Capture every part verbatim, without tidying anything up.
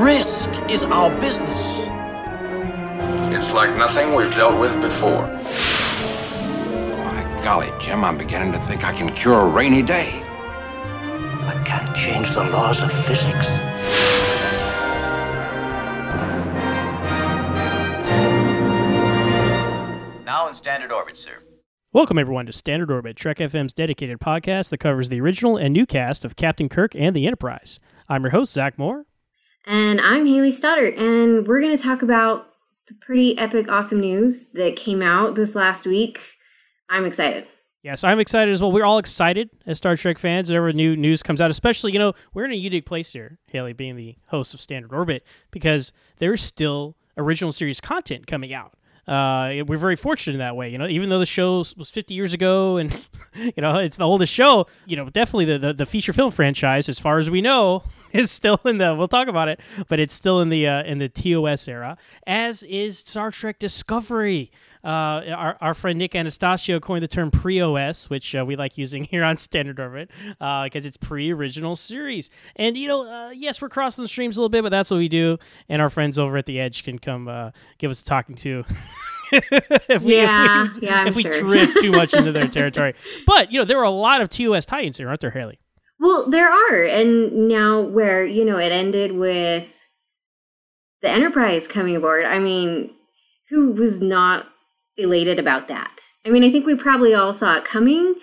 Risk is our business. It's like nothing we've dealt with before. My golly, Jim, I'm beginning to think I can cure a rainy day. I can't change the laws of physics. Now in Standard Orbit, sir. Welcome, everyone, to Standard Orbit, Trek F M's dedicated podcast that covers the original and new cast of Captain Kirk and the Enterprise. I'm your host, Zach Moore. And I'm Haley Stoddard, and we're going to talk about the pretty epic, awesome news that came out this last week. I'm excited. Yes, I'm excited as well. We're all excited as Star Trek fans whenever new news comes out, especially, you know, we're in a unique place here, Haley being the host of Standard Orbit, because there's still original series content coming out. Uh, we're very fortunate in that way, you know, even though the show was fifty years ago and, you know, it's the oldest show, you know, definitely the, the, the feature film franchise, as far as we know, is still in the, we'll talk about it, but it's still in the, uh, in the T O S era, as is Star Trek Discovery. Uh, our, our friend Nick Anastasio coined the term pre O S, which uh, we like using here on Standard Orbit, uh, because it's pre-original series. And, you know, uh, yes, we're crossing the streams a little bit, but that's what we do. And our friends over at The Edge can come uh, give us a talking to if we, yeah, if we, yeah, if we sure. drift too much into their territory. But, you know, there are a lot of T O S tie-ins here, aren't there, Haley? Well, there are. And now where, you know, it ended with the Enterprise coming aboard, I mean, who was not elated about that? I mean, I think we probably all saw it coming,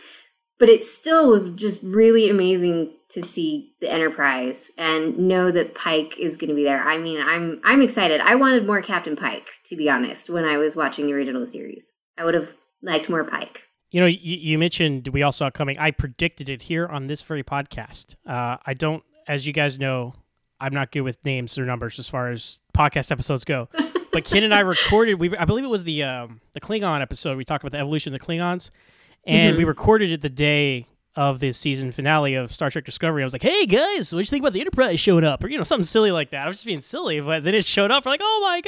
but it still was just really amazing to see the Enterprise and know that Pike is going to be there. I mean, I'm I'm excited. I wanted more Captain Pike, to be honest, when I was watching the original series. I would have liked more Pike. You know, you, you mentioned we all saw it coming. I predicted it here on this very podcast. Uh, I don't, as you guys know, I'm not good with names or numbers as far as podcast episodes go. But Ken and I recorded, we I believe it was the um, the Klingon episode. We talked about the evolution of the Klingons. And mm-hmm. we recorded it the day of the season finale of Star Trek Discovery. I was like, hey, guys, what do you think about the Enterprise showing up? Or, you know, something silly like that. I was just being silly. But then it showed up. We're like, oh, my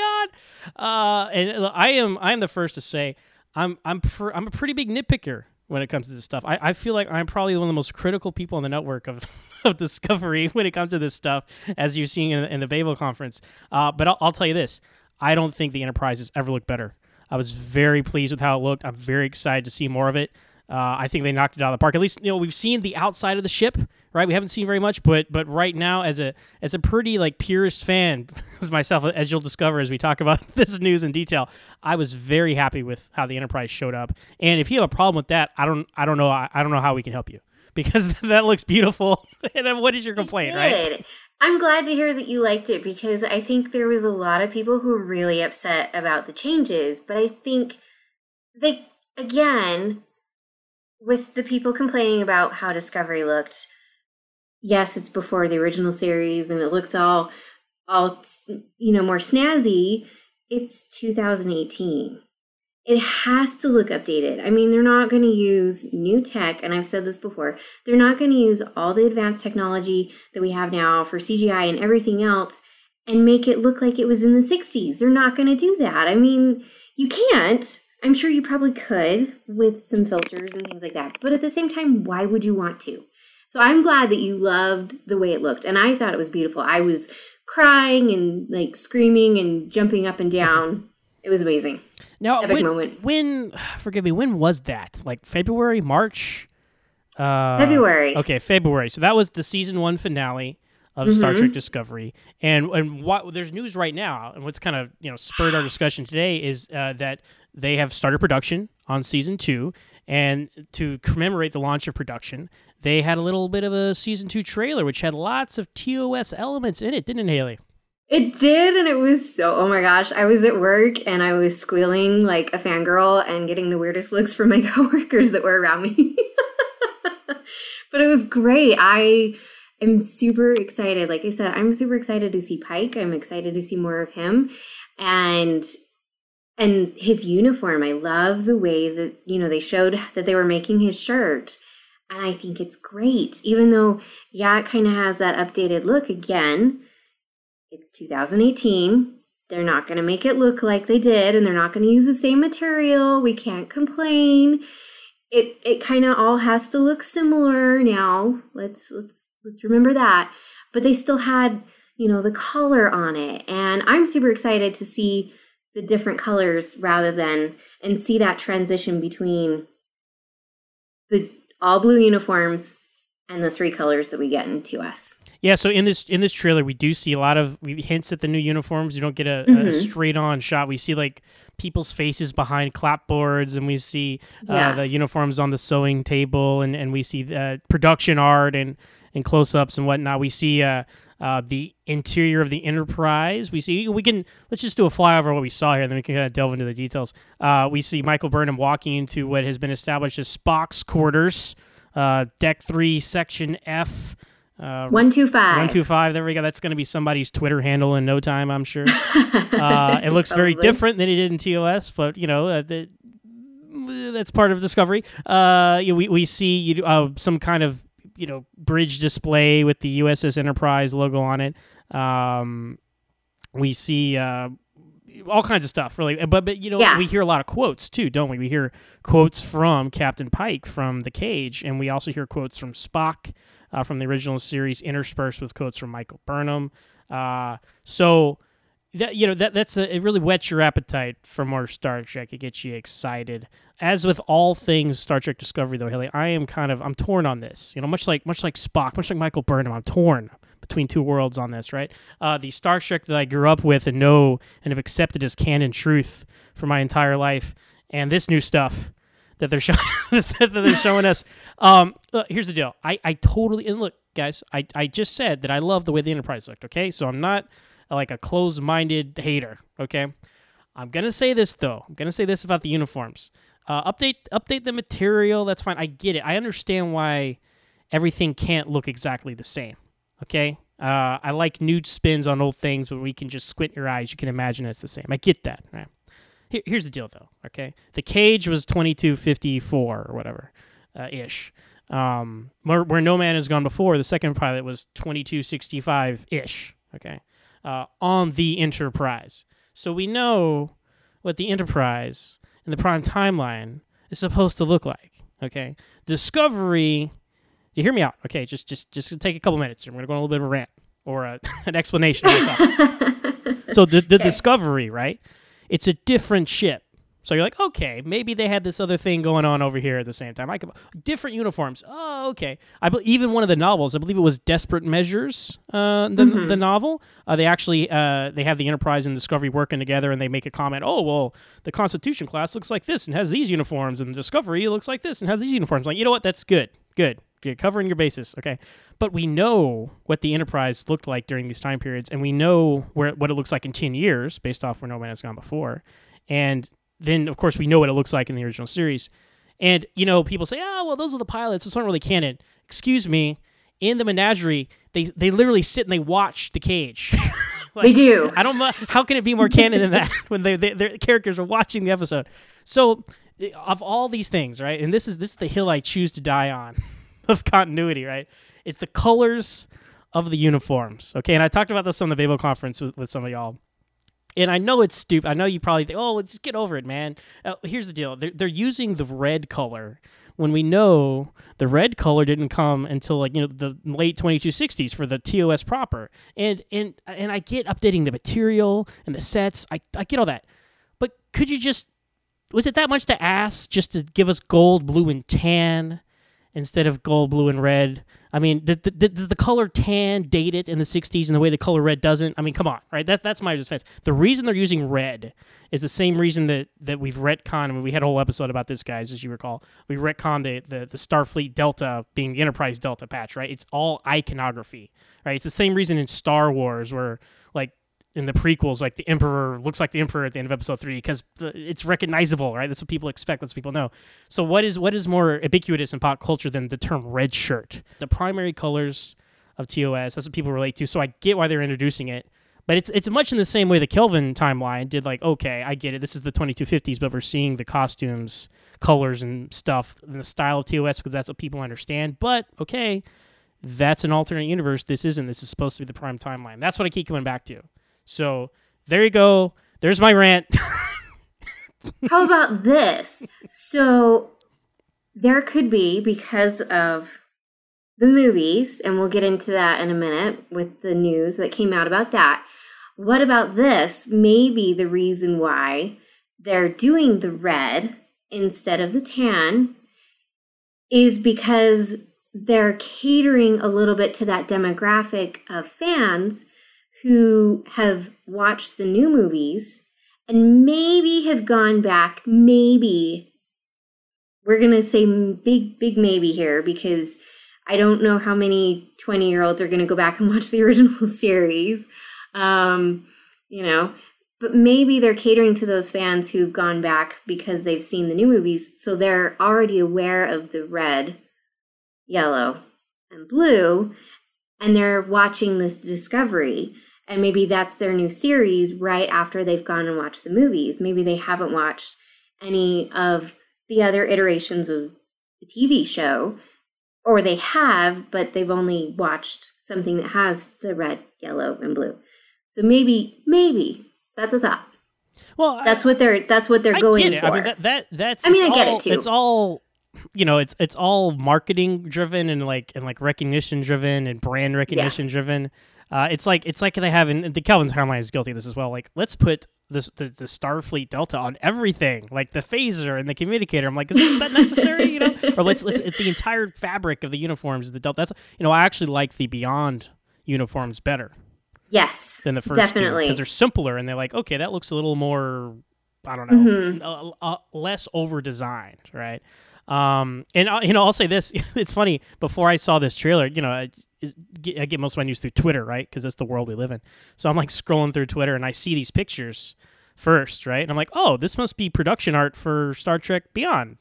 God. Uh, and I am I am the first to say I'm I'm pr- I'm a pretty big nitpicker when it comes to this stuff. I, I feel like I'm probably one of the most critical people on the network of of Discovery when it comes to this stuff, as you've seen in, in the Babel Conference. Uh, but I'll, I'll tell you this. I don't think the Enterprise has ever looked better. I was very pleased with how it looked. I'm very excited to see more of it. Uh, I think they knocked it out of the park. At least, you know, we've seen the outside of the ship, right? We haven't seen very much, but but right now, as a as a pretty like purist fan, as myself, as you'll discover as we talk about this news in detail, I was very happy with how the Enterprise showed up. And if you have a problem with that, I don't I don't know I, I don't know how we can help you, because that looks beautiful. And what is your complaint, right? I'm glad to hear that you liked it, because I think there was a lot of people who were really upset about the changes. But I think they, again, with the people complaining about how Discovery looked, yes, it's before the original series and it looks all, all you know, more snazzy. It's two thousand eighteen. It has to look updated. I mean, they're not going to use new tech, and I've said this before, they're not going to use all the advanced technology that we have now for C G I and everything else and make it look like it was in the sixties. They're not going to do that. I mean, you can't. I'm sure you probably could with some filters and things like that. But at the same time, why would you want to? So I'm glad that you loved the way it looked, and I thought it was beautiful. I was crying and like screaming and jumping up and down. It was amazing. Now, epic when, moment. when, forgive me, when was that? Like February, March? Uh, February. Okay, February. So that was the season one finale of mm-hmm. Star Trek Discovery. And and what there's news right now, and what's kind of, you know, spurred our discussion today is uh, that they have started production on season two. And to commemorate the launch of production, they had a little bit of a season two trailer, which had lots of T O S elements in it, didn't it, Haley? It did, and it was so, oh my gosh, I was at work, and I was squealing like a fangirl and getting the weirdest looks from my coworkers that were around me. But it was great. I am super excited. Like I said, I'm super excited to see Pike. I'm excited to see more of him. And... And his uniform, I love the way that, you know, they showed that they were making his shirt. And I think it's great. Even though, yeah, it kind of has that updated look again. It's two thousand eighteen. They're not going to make it look like they did. And they're not going to use the same material. We can't complain. It it kind of all has to look similar now. Let's, let's, let's remember that. But they still had, you know, the collar on it. And I'm super excited to see the different colors rather than, and see that transition between the all blue uniforms and the three colors that we get in T O S. Yeah, so in this in this trailer, we do see a lot of we hints at the new uniforms. You don't get a, mm-hmm. a straight-on shot. We see, like, people's faces behind clapboards, and we see uh, yeah. the uniforms on the sewing table, and, and we see uh, production art and, and close-ups and whatnot. We see... Uh, Uh, the interior of the Enterprise. We see we can let's just do a flyover of what we saw here, and then we can kind of delve into the details. Uh, we see Michael Burnham walking into what has been established as Spock's quarters, uh, Deck Three, Section F, uh, one two five, one two five. There we go. That's going to be somebody's Twitter handle in no time, I'm sure. Uh, it looks very different than it did in T O S, but you know uh, the, that's part of Discovery. Uh, we we see uh, some kind of you know, bridge display with the U S S Enterprise logo on it. Um, we see uh, all kinds of stuff, really. But, but you know, yeah. we hear a lot of quotes, too, don't we? We hear quotes from Captain Pike from The Cage, and we also hear quotes from Spock uh, from the original series, interspersed with quotes from Michael Burnham. Uh, so, that you know, that that's a, it really whets your appetite for more Star Trek. It gets you excited. As with all things Star Trek Discovery, though, Haley, I am kind of, I'm torn on this. You know, much like much like Spock, much like Michael Burnham, I'm torn between two worlds on this, right? Uh, the Star Trek that I grew up with and know and have accepted as canon truth for my entire life, and this new stuff that they're, show- that they're showing us. Um, look, here's the deal. I, I totally, and look, guys, I, I just said that I love the way the Enterprise looked, okay? So I'm not like a closed-minded hater, okay? I'm going to say this, though. I'm going to say this about the uniforms. Uh, update update the material, that's fine. I get it. I understand why everything can't look exactly the same, okay? Uh, I like new spins on old things, but we can just squint your eyes. You can imagine it's the same. I get that, right? Here, here's the deal, though, okay? The Cage was twenty-two fifty-four or whatever, uh, ish. Um, where, where No Man Has Gone Before, the second pilot was twenty-two sixty-five ish, okay, uh, on the Enterprise. So we know what the Enterprise... and the prime timeline is supposed to look like, okay? Discovery, you hear me out, okay? Just just, just take a couple minutes here. We're going to go on a little bit of a rant or a, an explanation. So the, the okay. Discovery, right? It's a different ship. So you're like, okay, maybe they had this other thing going on over here at the same time. I could, different uniforms. Oh, okay. I be, even one of the novels, I believe it was Desperate Measures, uh, the, mm-hmm. the novel. Uh, they actually uh, they have the Enterprise and Discovery working together, and they make a comment. Oh, well, the Constitution class looks like this and has these uniforms, and the Discovery looks like this and has these uniforms. Like, you know what? That's good. Good. You're covering your bases. Okay. But we know what the Enterprise looked like during these time periods, and we know where what it looks like in ten years based off Where No Man Has Gone Before. And then, of course, we know what it looks like in the original series. And, you know, people say, oh, well, those are the pilots. It's not really canon. Excuse me. In the menagerie, they they literally sit and they watch The Cage. Like, they do. I don't know. How can it be more canon than that when they, they, their characters are watching the episode? So, of all these things, right? And this is this is the hill I choose to die on of continuity, right? It's the colors of the uniforms, okay? And I talked about this on the Babel Conference with, with some of y'all. And I know it's stupid. I know you probably think, oh, well, just get over it, man. Uh, here's the deal. They're, they're using the red color when we know the red color didn't come until, like, you know, the late twenty-two sixties for the T O S proper. And and and I get updating the material and the sets. I, I get all that. But could you just, was it that much to ask just to give us gold, blue, and tan instead of gold, blue, and red. I mean, does the, does the color tan date it in the sixties in the way the color red doesn't? I mean, come on, right? That, that's my defense. The reason they're using red is the same reason that, that we've retconned. I mean, we had a whole episode about this, guys, as you recall. We retconned the, the, the Starfleet Delta being the Enterprise Delta patch, right? It's all iconography, right? It's the same reason in Star Wars where, like, in the prequels, like, the Emperor looks like the Emperor at the end of episode three because it's recognizable, right? That's what people expect. That's what people know. So what is what is more ubiquitous in pop culture than the term red shirt? The primary colors of T O S, that's what people relate to. So I get why they're introducing it. But it's it's much in the same way the Kelvin timeline did, like, okay, I get it. This is the twenty-two fifties, but we're seeing the costumes, colors, and stuff in the style of T O S because that's what people understand. But, okay, that's an alternate universe. This isn't. This is supposed to be the prime timeline. That's what I keep coming back to. So there you go. There's my rant. How about this? So there could be, because of the movies, and we'll get into that in a minute with the news that came out about that. What about this? Maybe the reason why they're doing the red instead of the tan is because they're catering a little bit to that demographic of fans who have watched the new movies and maybe have gone back, maybe, we're going to say big, big maybe here, because I don't know how many twenty-year-olds are going to go back and watch the original series, um, you know, but maybe they're catering to those fans who've gone back because they've seen the new movies, so they're already aware of the red, yellow, and blue, and they're watching this Discovery. And maybe that's their new series right after they've gone and watched the movies. Maybe they haven't watched any of the other iterations of the T V show, or they have, but they've only watched something that has the red, yellow, and blue. So maybe, maybe that's a thought. Well, that's I, what they're that's what they're I going get it. for. I mean, that, that that's. I mean, I get all, it too. It's all. You know, it's it's all marketing driven and like and like recognition driven and brand recognition yeah. driven. Uh, it's like it's like they have in the Kelvin timeline is guilty of this as well. Like, let's put this the, the Starfleet Delta on everything, like the phaser and the communicator. I'm like, is that necessary? You know, or let's let's the entire fabric of the uniforms, the Delta. That's, you know, I actually like the Beyond uniforms better. Yes, than the first definitely because they're simpler and they're like, okay, that looks a little more, I don't know, mm-hmm. uh, uh, less over designed, right? Um, and, you know, I'll say this, it's funny, before I saw this trailer, you know, I, I get most of my news through Twitter, right? Because that's the world we live in. So I'm like scrolling through Twitter and I see these pictures first, right? And I'm like, oh, this must be production art for Star Trek Beyond.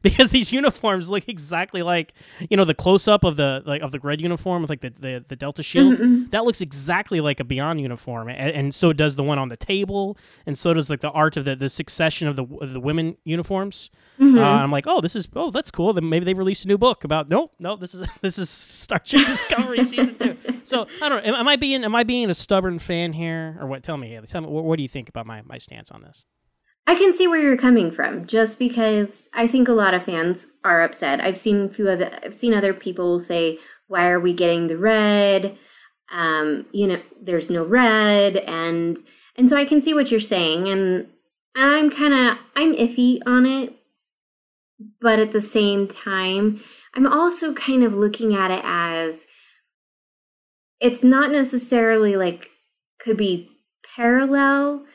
Because these uniforms look exactly like, you know, the close-up of the like of the red uniform with like the, the, the Delta shield. Mm-mm. That looks exactly like a Beyond uniform, and, and so does the one on the table, and so does like the art of the, the succession of the of the women uniforms. Mm-hmm. Uh, I'm like, oh, this is oh that's cool. Then maybe they released a new book about no no this is this is Star Trek Discovery season two. So I don't know. Am, am I being am I being a stubborn fan here or what? Tell me, Haley. Tell me what, what do you think about my, my stance on this? I can see where you're coming from, just because I think a lot of fans are upset. I've seen a few other, I've seen other people say, "Why are we getting the red? Um, you know, there's no red," and and so I can see what you're saying, and I'm kind of I'm iffy on it, but at the same time, I'm also kind of looking at it as it's not necessarily like could be parallel.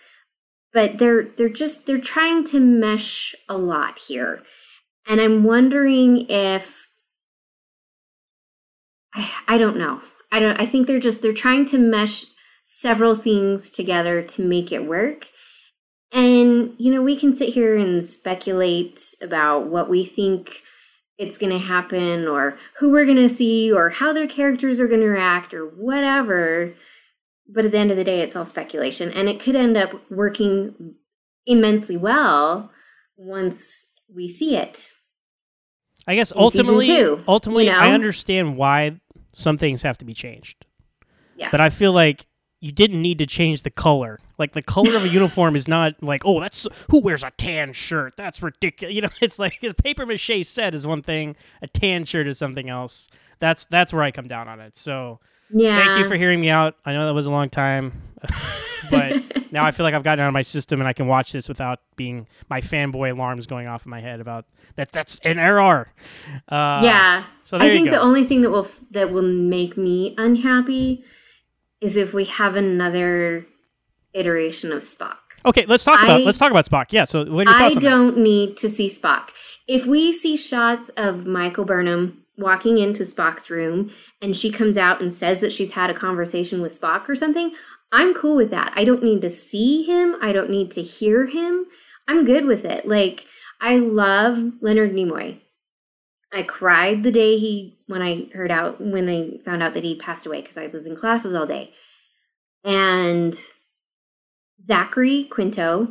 But they're they're just they're trying to mesh a lot here, and I'm wondering if I, I don't know I don't I think they're just they're trying to mesh several things together to make it work, and you know we can sit here and speculate about what we think it's going to happen or who we're going to see or how their characters are going to react or whatever. But at the end of the day, it's all speculation, and it could end up working immensely well once we see it. I guess ultimately, two, ultimately, you know? I understand why some things have to be changed. Yeah. But I feel like you didn't need to change the color. Like the color of a uniform is not like, oh, that's who wears a tan shirt. That's ridiculous. You know, it's like a paper mache set is one thing, a tan shirt is something else. That's that's where I come down on it. So. Yeah. Thank you for hearing me out. I know that was a long time. But now I feel like I've gotten out of my system and I can watch this without being my fanboy alarms going off in my head about that. That's an error. Uh, yeah. So there I think you go. The only thing that will that will make me unhappy is if we have another iteration of Spock. Okay, let's talk I, about let's talk about Spock. Yeah. So what are your thoughts I on don't that? Need to see Spock. If we see shots of Michael Burnham walking into Spock's room and she comes out and says that she's had a conversation with Spock or something, I'm cool with that. I don't need to see him. I don't need to hear him. I'm good with it. Like, I love Leonard Nimoy. I cried the day he, when I heard out, when I found out that he passed away because I was in classes all day. And Zachary Quinto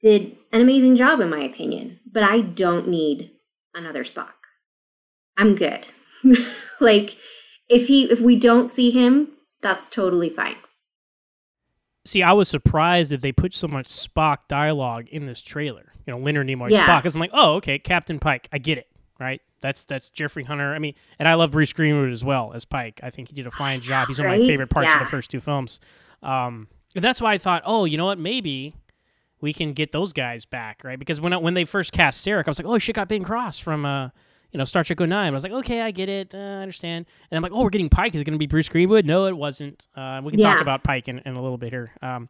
did an amazing job, in my opinion. But I don't need another Spock. I'm good. Like, if he, if we don't see him, that's totally fine. See, I was surprised that they put so much Spock dialogue in this trailer. You know, Leonard Nimoy yeah. Spock. Because I'm like, oh, okay, Captain Pike. I get it, right? That's that's Jeffrey Hunter. I mean, and I love Bruce Greenwood as well as Pike. I think he did a fine job. He's one right? of my favorite parts yeah. of the first two films. Um, and that's why I thought, oh, you know what? Maybe we can get those guys back, right? Because when I, when they first cast Sarek, I was like, oh, she got Ben Cross from... Uh, You know, Star Trek oh nine. I was like, okay, I get it. Uh, I understand. And I'm like, oh, we're getting Pike. Is it going to be Bruce Greenwood? No, it wasn't. Uh, we can yeah. talk about Pike in, in a little bit here. Um,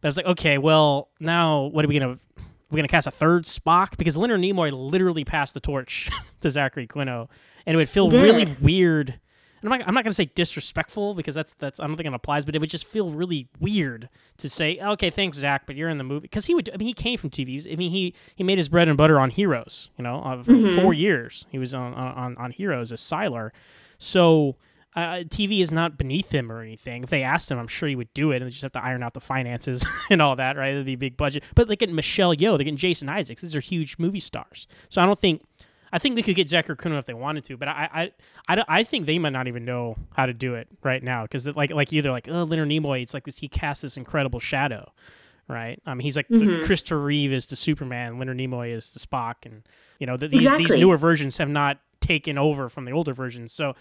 but I was like, okay, well, now what are we going to... We're going to cast a third Spock? Because Leonard Nimoy literally passed the torch to Zachary Quinto. And it would feel Dude. really weird. And I'm not, I'm not going to say disrespectful because that's that's I don't think it applies, but it would just feel really weird to say, okay, thanks, Zach, but you're in the movie. Because he would, I mean, he came from T V. I mean, he, he made his bread and butter on Heroes, you know, uh, for mm-hmm. four years. He was on, on, on Heroes as Sylar. So uh, T V is not beneath him or anything. If they asked him, I'm sure he would do it. And they just have to iron out the finances and all that, right? It'd be a big budget. But they're getting Michelle Yeoh, they're getting Jason Isaacs. These are huge movie stars. So I don't think... I think they could get Zachary Quinto if they wanted to, but I, I, I, I think they might not even know how to do it right now because, like, like you, they're like, oh, Leonard Nimoy, it's like this. He casts this incredible shadow, right? I mean, he's like mm-hmm. the Christopher Reeve is to Superman, Leonard Nimoy is to Spock, and you know the, these exactly. these newer versions have not taken over from the older versions. So,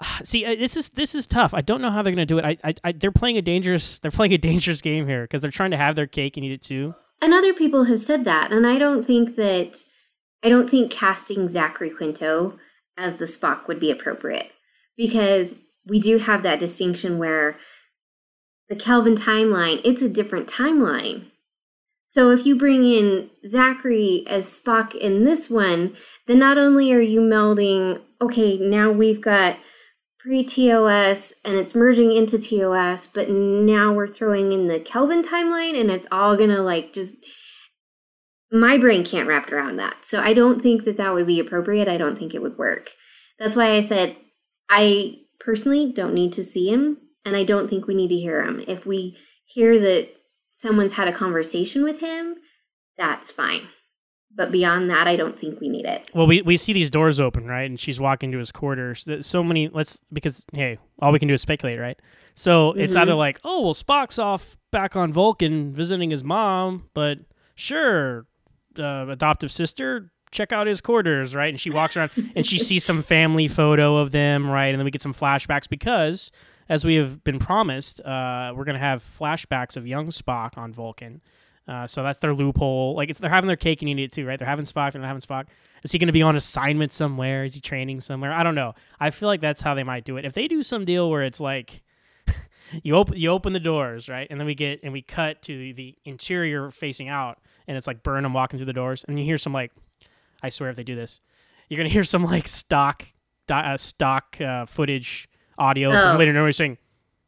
uh, see, uh, this is this is tough. I don't know how they're gonna do it. I, I, I they're playing a dangerous they're playing a dangerous game here because they're trying to have their cake and eat it too. And other people have said that, and I don't think that. I don't think casting Zachary Quinto as the Spock would be appropriate because we do have that distinction where the Kelvin timeline, it's a different timeline. So if you bring in Zachary as Spock in this one, then not only are you melding, okay, now we've got pre-T O S and it's merging into T O S, but now we're throwing in the Kelvin timeline and it's all going to like just... My brain can't wrap around that. So I don't think that that would be appropriate. I don't think it would work. That's why I said I personally don't need to see him, and I don't think we need to hear him. If we hear that someone's had a conversation with him, that's fine. But beyond that, I don't think we need it. Well, we, we see these doors open, right? And she's walking to his quarters. So many, let's, because, hey, all we can do is speculate, right? So mm-hmm. it's either like, oh, well, Spock's off back on Vulcan visiting his mom, but sure, Uh, adoptive sister, check out his quarters, right? And she walks around and she sees some family photo of them, right? And then we get some flashbacks because, as we have been promised, uh, we're going to have flashbacks of young Spock on Vulcan. Uh, so that's their loophole. Like, it's they're having their cake and eating it too, right? They're having Spock and they're having Spock. Is he going to be on assignment somewhere? Is he training somewhere? I don't know. I feel like that's how they might do it. If they do some deal where it's like, you open you open the doors, right? And then we get, and we cut to the interior facing out. And it's like Burnham walking through the doors, and you hear some like, I swear if they do this, you're gonna hear some like stock, uh, stock uh, footage audio oh. from Leonard Nimoy saying,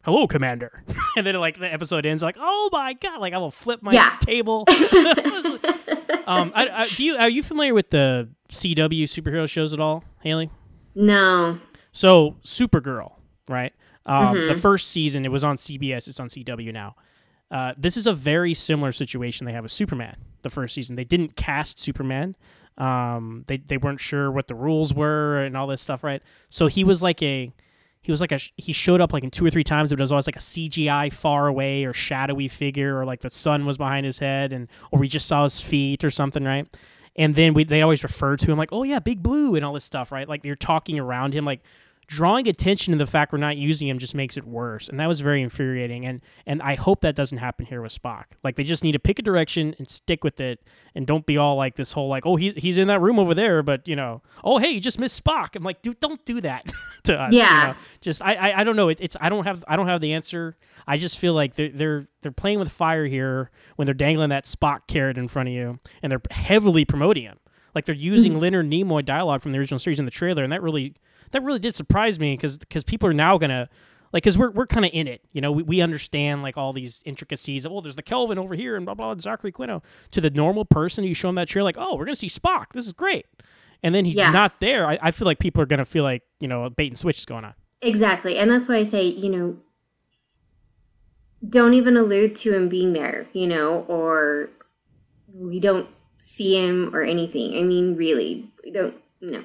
"Hello, Commander," and then like the episode ends like, "Oh my god!" Like I will flip my yeah. table. um, I, I, do you are you familiar with the C W superhero shows at all, Haley? No. So Supergirl, right? Um, mm-hmm. The first season it was on C B S. It's on C W now. Uh, this is a very similar situation they have with Superman the first season. They didn't cast Superman. Um, they, they weren't sure what the rules were and all this stuff, right? So he was like a, he was like a, he showed up like in two or three times, but it was always like a C G I far away or shadowy figure or like the sun was behind his head and, or we just saw his feet or something, right? And then we, they always refer to him like, oh yeah, Big Blue and all this stuff, right? Like they're talking around him like, drawing attention to the fact we're not using him just makes it worse. And that was very infuriating. And and I hope that doesn't happen here with Spock. Like, they just need to pick a direction and stick with it, and don't be all like this whole like, oh, he's he's in that room over there, but, you know, oh, hey, you just missed Spock. I'm like, dude, don't do that to us. Yeah. You know? Just I, I I don't know. It, it's I don't have I don't have the answer. I just feel like they're they're they're playing with fire here when they're dangling that Spock carrot in front of you, and they're heavily promoting him. Like, they're using mm-hmm. Leonard Nimoy dialogue from the original series in the trailer, and that really that really did surprise me, because because people are now gonna like, because we're we're kind of in it, you know, we we understand like all these intricacies of, oh, there's the Kelvin over here and blah blah, and Zachary Quinto. To the normal person, you show them that trailer, like, oh, we're gonna see Spock, this is great, and then he's yeah. not there. I, I feel like people are gonna feel like, you know, a bait and switch is going on. Exactly, and that's why I say, you know, don't even allude to him being there, you know, or we don't see him or anything. I mean, really, we don't, no.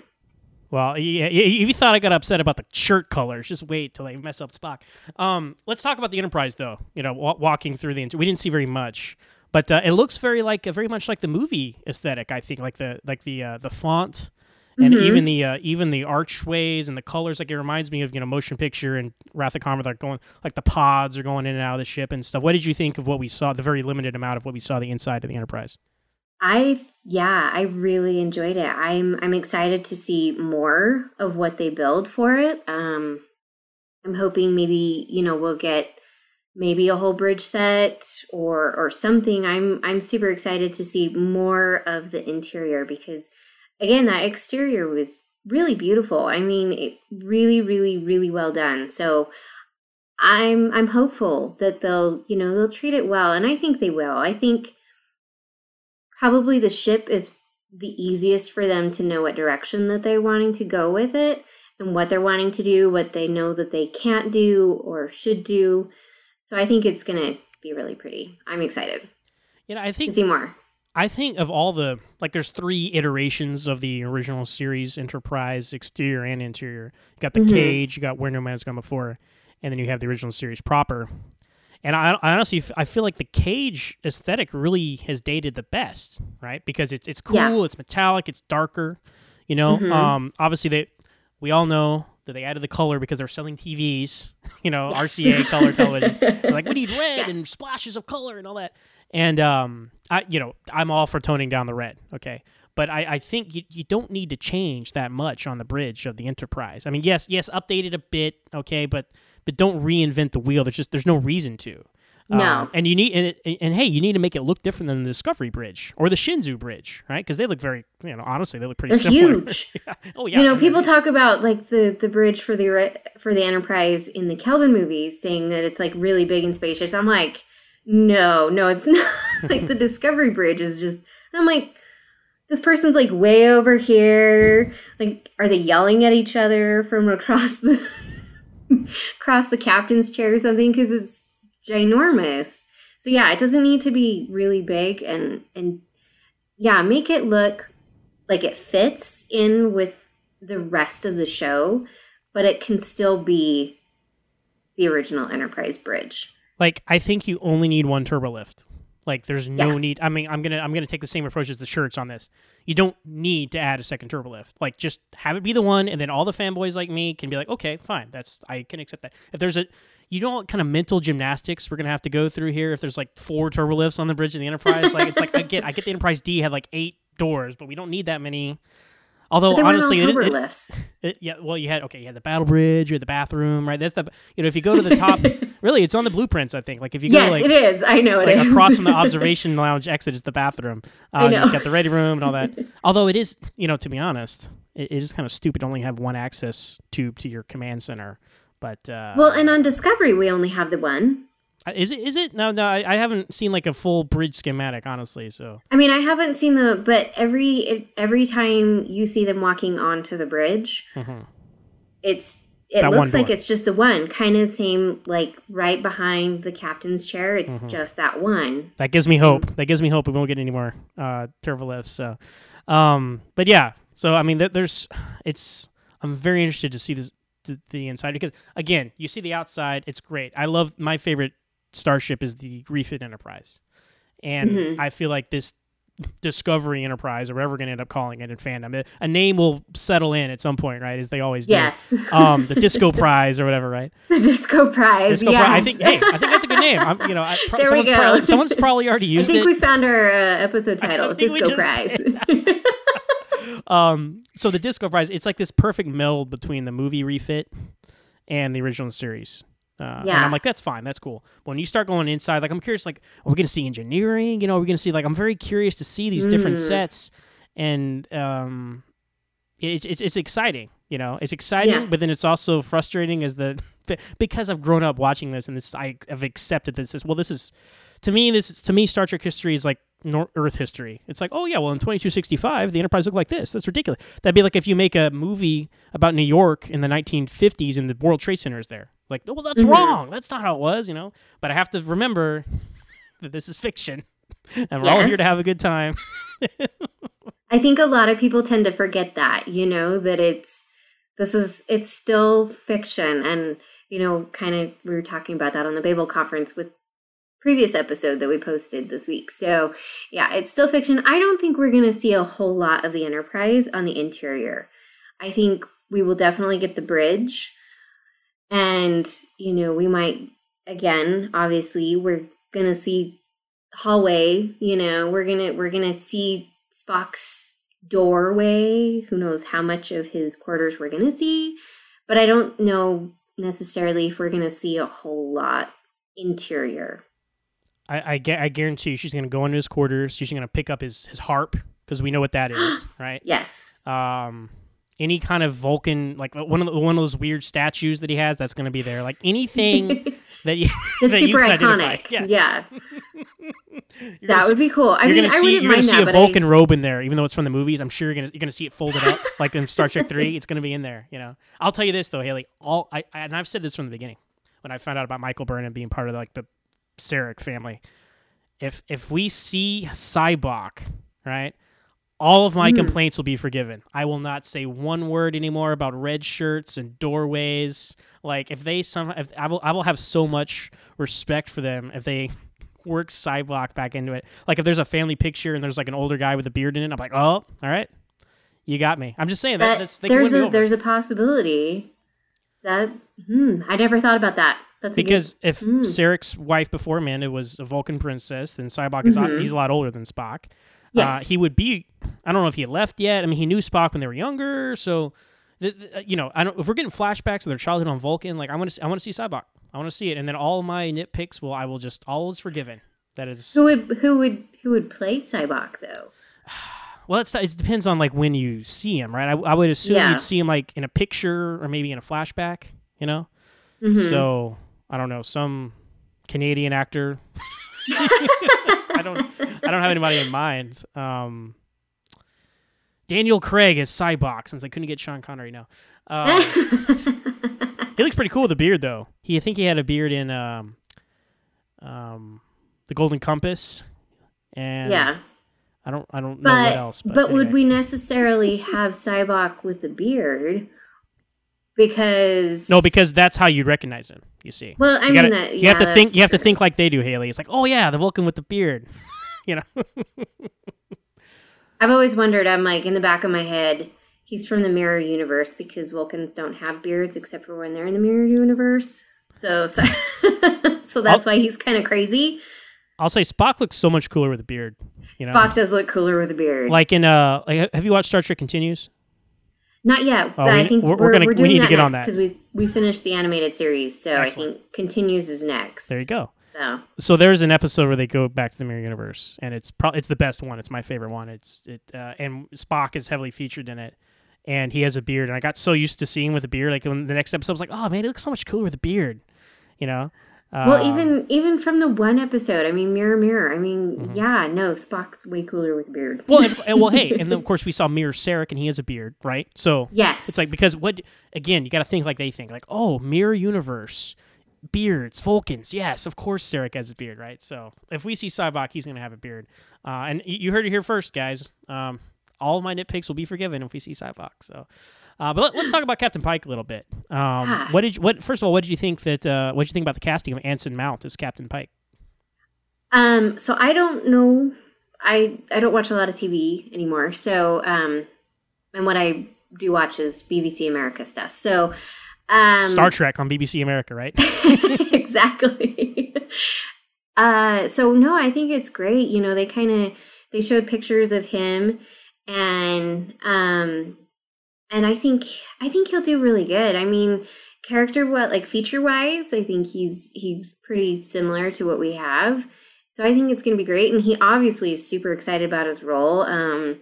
Well, yeah, if you thought I got upset about the shirt colors, just wait till they mess up Spock. Um, let's talk about the Enterprise, though. You know, w- walking through the, we didn't see very much, but uh, it looks very like, very much like the movie aesthetic. I think, like the like the uh, the font, and mm-hmm. even the uh, even the archways and the colors. Like, it reminds me of, you know, motion picture and Wrath of Khan, like going, like the pods are going in and out of the ship and stuff. What did you think of what we saw? The very limited amount of what we saw the inside of the Enterprise. I, yeah, I really enjoyed it. I'm I'm excited to see more of what they build for it. Um, I'm hoping maybe, you know, we'll get maybe a whole bridge set or or something. I'm I'm super excited to see more of the interior, because, again, that exterior was really beautiful. I mean, it really, really, really well done. So I'm I'm hopeful that they'll, you know, they'll treat it well, and I think they will. I think probably the ship is the easiest for them to know what direction that they're wanting to go with it, and what they're wanting to do, what they know that they can't do or should do. So I think it's going to be really pretty. I'm excited. You know, I think to see more. I think of all the, like, there's three iterations of the original series Enterprise, exterior and interior. You got the mm-hmm. Cage, you got Where No Man Has Gone Before, and then you have the original series proper. And I, I honestly, I feel like the Cage aesthetic really has dated the best, right? Because it's it's cool, yeah. it's metallic, it's darker, you know. Mm-hmm. Um, obviously, they we all know that they added the color because they're selling T Vs, you know, yes. R C A color television. They're like, we need red yes. and splashes of color and all that. And um, I, you know, I'm all for toning down the red, okay. But I, I think you, you don't need to change that much on the bridge of the Enterprise. I mean, yes, yes, update it a bit, okay, but. But don't reinvent the wheel. There's just there's no reason to. No. Um, and you need and, it, and hey, you need to make it look different than the Discovery Bridge or the Shinzu Bridge, right? Because they look very, you know, honestly, they look pretty They're similar. Huge. yeah. Oh yeah. You know, people talk about like the, the bridge for the for the Enterprise in the Kelvin movies, saying that it's like really big and spacious. I'm like, no, no, it's not. Like the Discovery Bridge is just. And I'm like, this person's like way over here. Like, are they yelling at each other from across the? across the captain's chair or something, because it's ginormous. So yeah, it doesn't need to be really big, and and yeah, make it look like it fits in with the rest of the show, but it can still be the original Enterprise bridge. Like, I think you only need one turbolift. Like, there's no yeah. need. I mean, I'm gonna I'm gonna take the same approach as the shirts on this. You don't need to add a second turbolift. Like, just have it be the one, and then all the fanboys like me can be like, okay, fine, that's I can accept that. If there's a, you know, what kind of mental gymnastics we're gonna have to go through here. If there's like four turbolifts on the bridge of the Enterprise, like it's like I get I get the Enterprise D had like eight doors, but we don't need that many. Although but honestly, it, it, it, it, yeah. Well, you had okay, you had the battle bridge, you had the bathroom, right? That's the you know, if you go to the top, really, it's on the blueprints. I think like if you go yes, like it is. I know it like is. Across from the observation lounge exit is the bathroom. Uh, I know. You got the ready room and all that. Although it is, you know, to be honest, it, it is kind of stupid to only have one access tube to your command center. But uh, well, and on Discovery, we only have the one. Is it? Is it? No, no. I, I haven't seen like a full bridge schematic, honestly. So I mean, I haven't seen the. But every every time you see them walking onto the bridge, mm-hmm. it's it that looks like it's just the one. Kind of the same, like right behind the captain's chair. It's mm-hmm. just that one. That gives me hope. Mm-hmm. That gives me hope. We won't get any more uh, turbolifts. So, um, but yeah. So I mean, th- there's. It's. I'm very interested to see this th- the inside, because again, you see the outside. It's great. I love my favorite. Starship is the refit Enterprise, and mm-hmm. I feel like this Discovery Enterprise, or whatever we're going to end up calling it in fandom. A name will settle in at some point, right? As they always do. Yes. Um, the Disco Prize or whatever, right? The Disco Prize. Disco yes. Prize. I think. Hey, I think that's a good name. I'm, you know, I, pro- there someone's we go. Probably, someone's probably already used it. I think it. We found our uh, episode title: Disco Prize. um. So the Disco Prize. It's like this perfect meld between the movie refit and the original series. Uh, yeah. And I'm like, that's fine. That's cool. When you start going inside, like, I'm curious, like, are we going to see engineering? You know, are we going to see, like, I'm very curious to see these mm. different sets. And um, it, it's it's exciting, you know. It's exciting, yeah. But then it's also frustrating as the, because I've grown up watching this and this, I have accepted this as, well, this is, to me, this is, to me, Star Trek history is like Earth history. It's like, oh, yeah, well, in twenty-two sixty-five, the Enterprise looked like this. That's ridiculous. That'd be like if you make a movie about New York in the nineteen fifties and the World Trade Center is there. Like, no, well, that's mm-hmm. wrong. That's not how it was, you know? But I have to remember that this is fiction, and we're yes. all here to have a good time. I think a lot of people tend to forget that, you know, that it's, this is, it's still fiction. And, you know, kind of, we were talking about that on the Babel Conference with previous episode that we posted this week. So, yeah, it's still fiction. I don't think we're going to see a whole lot of the Enterprise on the interior. I think we will definitely get the bridge. And, you know, we might, again, obviously, we're going to see hallway, you know, we're going to, we're going to see Spock's doorway, who knows how much of his quarters we're going to see, but I don't know necessarily if we're going to see a whole lot interior. I, I, I guarantee you she's going to go into his quarters, she's going to pick up his, his harp, because we know what that is, right? Yes. Um... Any kind of Vulcan, like one of the, one of those weird statues that he has, that's going to be there. Like anything that you, that's that super you can iconic. Identify. Yes. Yeah, that would see, be cool. I mean, I see, wouldn't you're mind that. You're going to see a Vulcan I... robe in there, even though it's from the movies. I'm sure you're going to you're going to see it folded up, like in Star Trek three. It's going to be in there. You know, I'll tell you this though, Haley. All I, I and I've said this from the beginning when I found out about Michael Burnham being part of the, like the Sarek family. If if we see Sybok, right? All of my mm. complaints will be forgiven. I will not say one word anymore about red shirts and doorways. Like if they somehow, if, I will, I will have so much respect for them if they work Sybok back into it. Like if there's a family picture and there's like an older guy with a beard in it, I'm like, oh, all right, you got me. I'm just saying that, that that's, they there's a there's a possibility that hmm, I never thought about that. That's because good, if mm. Sarek's wife before Amanda was a Vulcan princess, then Sybok is mm-hmm. he's a lot older than Spock. Yes. Uh, he would be, I don't know if he had left yet. I mean, he knew Spock when they were younger. So, the, the, you know, I don't, if we're getting flashbacks of their childhood on Vulcan, like I want to I want to see Sybok. I want to see it. And then all my nitpicks, will I will just, all is forgiven. That is. Who would, who would, who would play Sybok though? Well, it's, it depends on like when you see him, right? I, I would assume yeah. you'd see him like in a picture or maybe in a flashback, you know? Mm-hmm. So, I don't know, some Canadian actor. I don't I don't have anybody in mind. Um, Daniel Craig is Sybok, since they couldn't get Sean Connery now. Um, he looks pretty cool with a beard, though. He I think he had a beard in um, um, The Golden Compass. And yeah. I don't I don't but, know what else. But, but anyway. Would we necessarily have Sybok with a beard? Because no, because that's how you recognize him. You see. Well, I you gotta, mean that. Yeah, you have to think. True. You have to think like they do, Haley. It's like, oh yeah, the Vulcan with the beard. You know. I've always wondered. I'm like in the back of my head, he's from the Mirror Universe because Vulcans don't have beards except for when they're in the Mirror Universe. So, so, so that's I'll, why he's kind of crazy. I'll say Spock looks so much cooler with a beard. You Spock know? does look cooler with a beard. Like in uh, like, have you watched Star Trek Continues? Not yet, oh, but we, I think we're, we're, gonna, we're doing we need that to get next on that because we we finished the animated series, so excellent. I think Continues is next. There you go. So, so there's an episode where they go back to the Mirror Universe, and it's probably it's the best one. It's my favorite one. It's it uh, and Spock is heavily featured in it, and he has a beard. And I got so used to seeing him with a beard. Like when the next episode, I was like, oh man, it looks so much cooler with a beard, you know. Um, well, even even from the one episode, I mean, Mirror Mirror, I mean, mm-hmm. yeah, no, Spock's way cooler with a beard. Well, and, and, well, hey, and then, of course we saw Mirror Sarek, and he has a beard, right? So yes, it's like because what again? You got to think like they think, like oh, Mirror Universe, beards, Vulcans, yes, of course Sarek has a beard, right? So if we see Sybok, he's gonna have a beard, uh, and you heard it here first, guys. Um, all of my nitpicks will be forgiven if we see Sybok. So. Uh, but let, let's talk about Captain Pike a little bit. Um, ah. What did you, what? First of all, what did you think that? Uh, what did you think about the casting of Anson Mount as Captain Pike? Um, so I don't know. I, I don't watch a lot of T V anymore. So, um, and what I do watch is B B C America stuff. So, um, Star Trek on B B C America, right? Exactly. Uh, so no, I think it's great. You know, they kind of, they showed pictures of him and, um, and I think, I think he'll do really good. I mean, character, what, like feature wise, I think he's, he's pretty similar to what we have. So I think it's going to be great. And he obviously is super excited about his role. Um,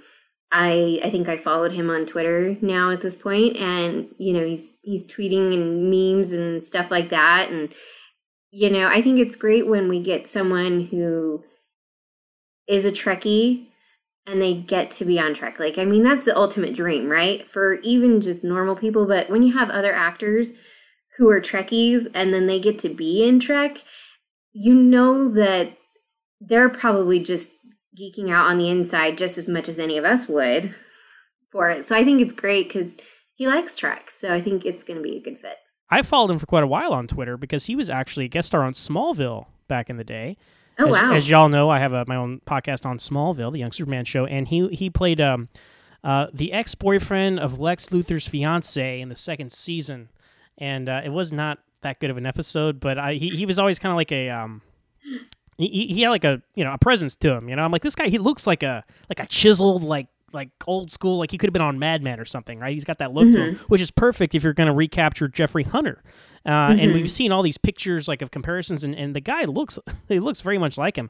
I I think I followed him on Twitter now at this point, and you know he's he's tweeting and memes and stuff like that, and you know I think it's great when we get someone who is a Trekkie and they get to be on Trek. Like I mean that's the ultimate dream, right? For even just normal people, but when you have other actors who are Trekkies and then they get to be in Trek, you know that they're probably just geeking out on the inside just as much as any of us would for it. So I think it's great because he likes Trek. So I think it's going to be a good fit. I followed him for quite a while on Twitter because he was actually a guest star on Smallville back in the day. Oh, as, wow. As y'all know, I have a, my own podcast on Smallville, the Young Superman show. And he he played um, uh, the ex-boyfriend of Lex Luthor's fiance in the second season. And uh, it was not that good of an episode, but I, he, he was always kind of like a... Um, He, he had like a, you know, a presence to him, you know, I'm like, this guy, he looks like a, like a chiseled, like, like old school, like he could have been on Mad Men or something, right? He's got that look mm-hmm. to him, which is perfect if you're going to recapture Jeffrey Hunter. Uh, mm-hmm. And we've seen all these pictures like of comparisons and, and the guy looks, he looks very much like him.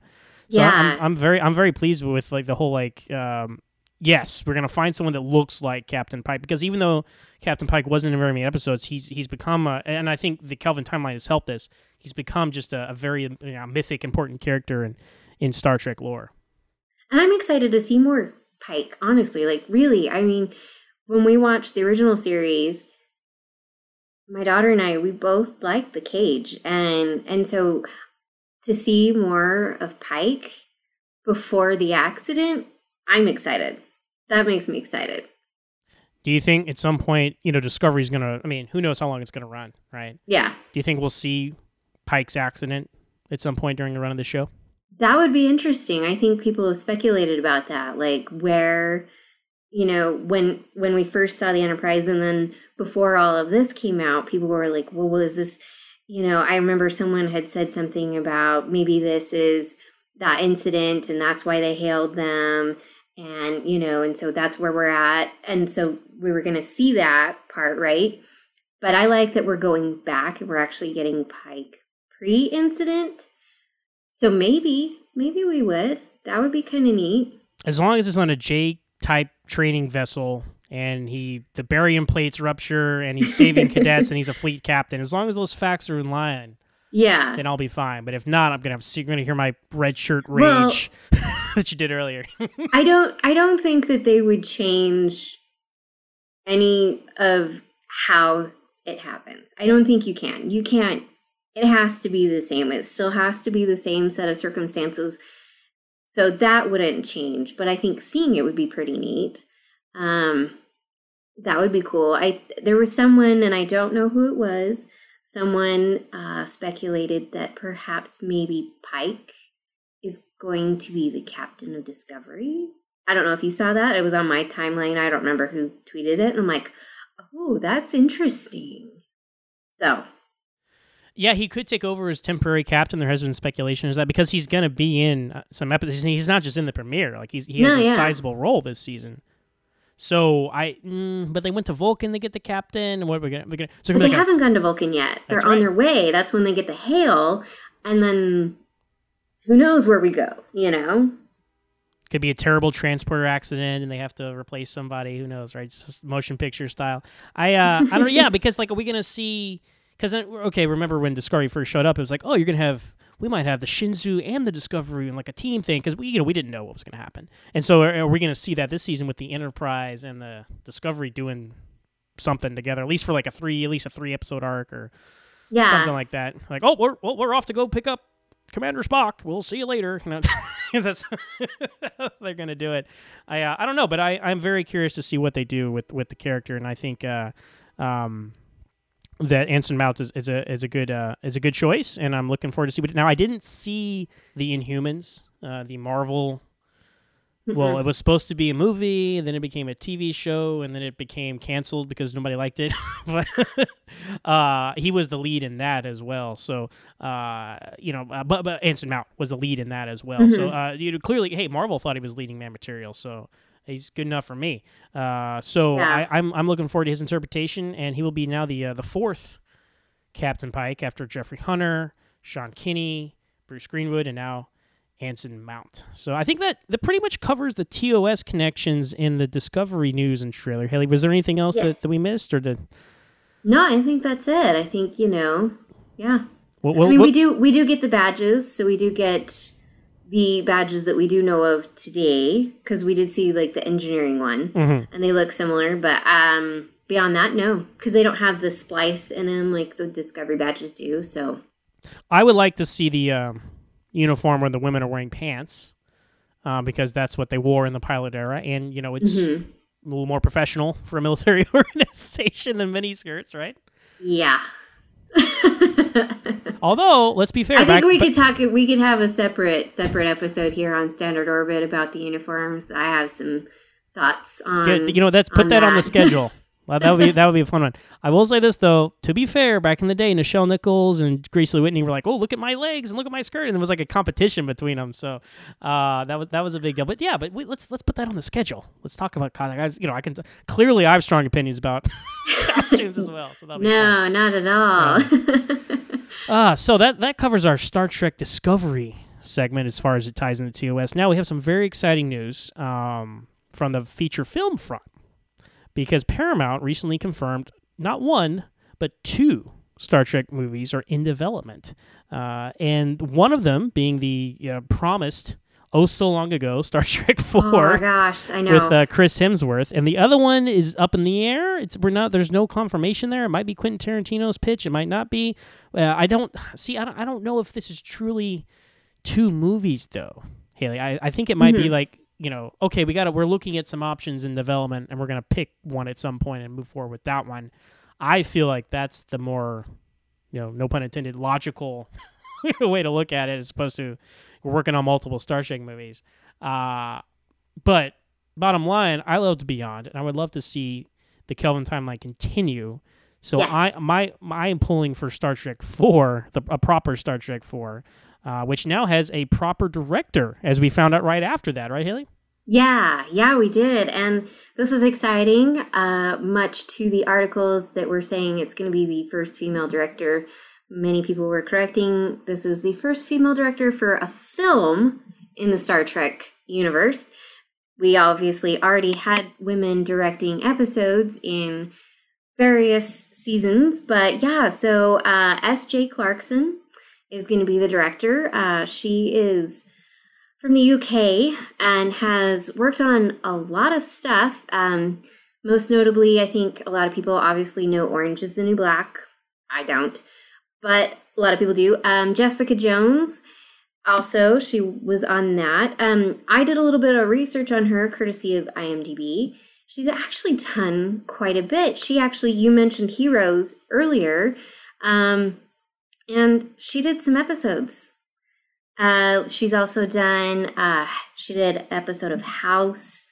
So yeah. I'm, I'm very, I'm very pleased with like the whole, like, um, yes, we're going to find someone that looks like Captain Pike, because even though Captain Pike wasn't in very many episodes, he's he's become, a, and I think the Kelvin timeline has helped this, he's become just a, a very you know, mythic, important character in, in Star Trek lore. And I'm excited to see more Pike, honestly. Like, really, I mean, when we watched the original series, my daughter and I, we both liked The Cage. And, and so to see more of Pike before the accident, I'm excited. That makes me excited. Do you think at some point, you know, Discovery's going to, I mean, who knows how long it's going to run, right? Yeah. Do you think we'll see Pike's accident at some point during the run of the show? That would be interesting. I think people have speculated about that. Like where, you know, when when we first saw the Enterprise and then before all of this came out, people were like, well, well, is this, you know, I remember someone had said something about maybe this is that incident and that's why they hailed them. And, you know, and so that's where we're at. And so we were going to see that part, right? But I like that we're going back and we're actually getting Pike pre-incident. So maybe, maybe we would. That would be kind of neat. As long as it's on a J-type training vessel and he the barium plates rupture and he's saving cadets and he's a fleet captain. As long as those facts are in line. Yeah. Then I'll be fine. But if not, I'm gonna have you're gonna hear my red shirt rage well, that you did earlier. I don't I don't think that they would change any of how it happens. I don't think you can. You can't it has to be the same. It still has to be the same set of circumstances. So that wouldn't change. But I think seeing it would be pretty neat. Um that would be cool. I there was someone and I don't know who it was. Someone uh, speculated that perhaps maybe Pike is going to be the captain of Discovery. I don't know if you saw that. It was on my timeline. I don't remember who tweeted it. And I'm like, oh, that's interesting. So. Yeah, he could take over as temporary captain. There has been speculation. Is that because he's going to be in some episodes? He's not just in the premiere. Like he's, He has no, a yeah. sizable role this season. So I, mm, but they went to Vulcan to get the captain. What are we gonna? We're gonna so we're gonna they like haven't a, gone to Vulcan yet. They're on right. their way. That's when they get the hail, and then who knows where we go? You know, could be a terrible transporter accident, and they have to replace somebody. Who knows, right? Just motion picture style. I, uh, I don't. Yeah, because like, are we gonna see? Because okay, remember when Discovery first showed up? It was like, oh, you're gonna have. We might have the Shinzu and the Discovery and like a team thing because we, you know, we didn't know what was going to happen. And so are, are we going to see that this season with the Enterprise and the Discovery doing something together, at least for like a three, at least a three episode arc or yeah. something like that? Like, oh, we're well, we're off to go pick up Commander Spock. We'll see you later. You know, that's they're going to do it. I uh, I don't know, but I I'm very curious to see what they do with, with the character, and I think. Uh, um, That Anson Mount is, is a is a good uh, is a good choice, and I'm looking forward to see what. Now I didn't see the Inhumans, uh, the Marvel Well, it was supposed to be a movie, and then it became a T V show, and then it became canceled because nobody liked it. But uh, he was the lead in that as well. So, uh, you know, uh, but, but Anson Mount was the lead in that as well. Mm-hmm. So, uh, you know, clearly, hey, Marvel thought he was leading man material, so he's good enough for me. Uh, so yeah. I, I'm I'm looking forward to his interpretation, and he will be now the uh, the fourth Captain Pike after Jeffrey Hunter, Sean Kinney, Bruce Greenwood, and now Anson Mount. So I think that, that pretty much covers the T O S connections in the Discovery news and trailer. Haley, was there anything else yes. that, that we missed? or did... No, I think that's it. I think, you know, yeah. What, what, I mean, what? we do we do get the badges, so we do get the badges that we do know of today, because we did see, like, the engineering one, mm-hmm. and they look similar, but um, beyond that, no, because they don't have the splice in them like the Discovery badges do, so. I would like to see the... Um... uniform where the women are wearing pants, uh, because that's what they wore in the pilot era, and you know it's mm-hmm. a little more professional for a military organization than miniskirts, right? Yeah. Although, let's be fair, I think back, we but, could talk. We could have a separate separate episode here on Standard Orbit about the uniforms. I have some thoughts on. You know, that's put on that, that on the schedule. Well, that would be that would be a fun one. I will say this though, to be fair, back in the day, Nichelle Nichols and Grace Lee Whitney were like, "Oh, look at my legs and look at my skirt," and there was like a competition between them. So uh, that was that was a big deal. But yeah, but we, let's let's put that on the schedule. Let's talk about costumes. You know, I can t- clearly I have strong opinions about costumes as well. So that'll be no, fun. Not at all. Ah, uh, so that that covers our Star Trek Discovery segment as far as it ties into T O S. Now we have some very exciting news um, from the feature film front, because Paramount recently confirmed not one, but two Star Trek movies are in development. Uh, and one of them being the uh, promised, oh so long ago, Star Trek four. Oh my gosh, I know. With uh, Chris Hemsworth. And the other one is up in the air. It's we're not. There's no confirmation there. It might be Quentin Tarantino's pitch. It might not be. Uh, I don't, see, I don't, I don't know if this is truly two movies, though, Haley. I, I think it might mm-hmm. be like, you know, okay, we got to, we're looking at some options in development and we're going to pick one at some point and move forward with that one. I feel like that's the more, you know, no pun intended, logical way to look at it, as opposed to we're working on multiple Star Trek movies. Uh, but bottom line, I loved Beyond and I would love to see the Kelvin timeline continue. So yes. I, my, my, I'm pulling for Star Trek four, the, a proper Star Trek four. Uh, which now has a proper director, as we found out right after that. Right, Haley? Yeah, yeah, we did. And this is exciting, uh, much to the articles that were saying it's going to be the first female director. Many people were correcting. This is the first female director for a film in the Star Trek universe. We obviously already had women directing episodes in various seasons. But yeah, so uh, S J Clarkson is going to be the director. Uh, she is from the U K and has worked on a lot of stuff. Um, most notably, I think a lot of people obviously know Orange is the New Black. I don't, but a lot of people do. Um, Jessica Jones, also, she was on that. Um, I did a little bit of research on her, courtesy of IMDb. She's actually done quite a bit. She actually, you mentioned Heroes earlier. Um, And she did some episodes. Uh, she's also done, uh, she did an episode of House.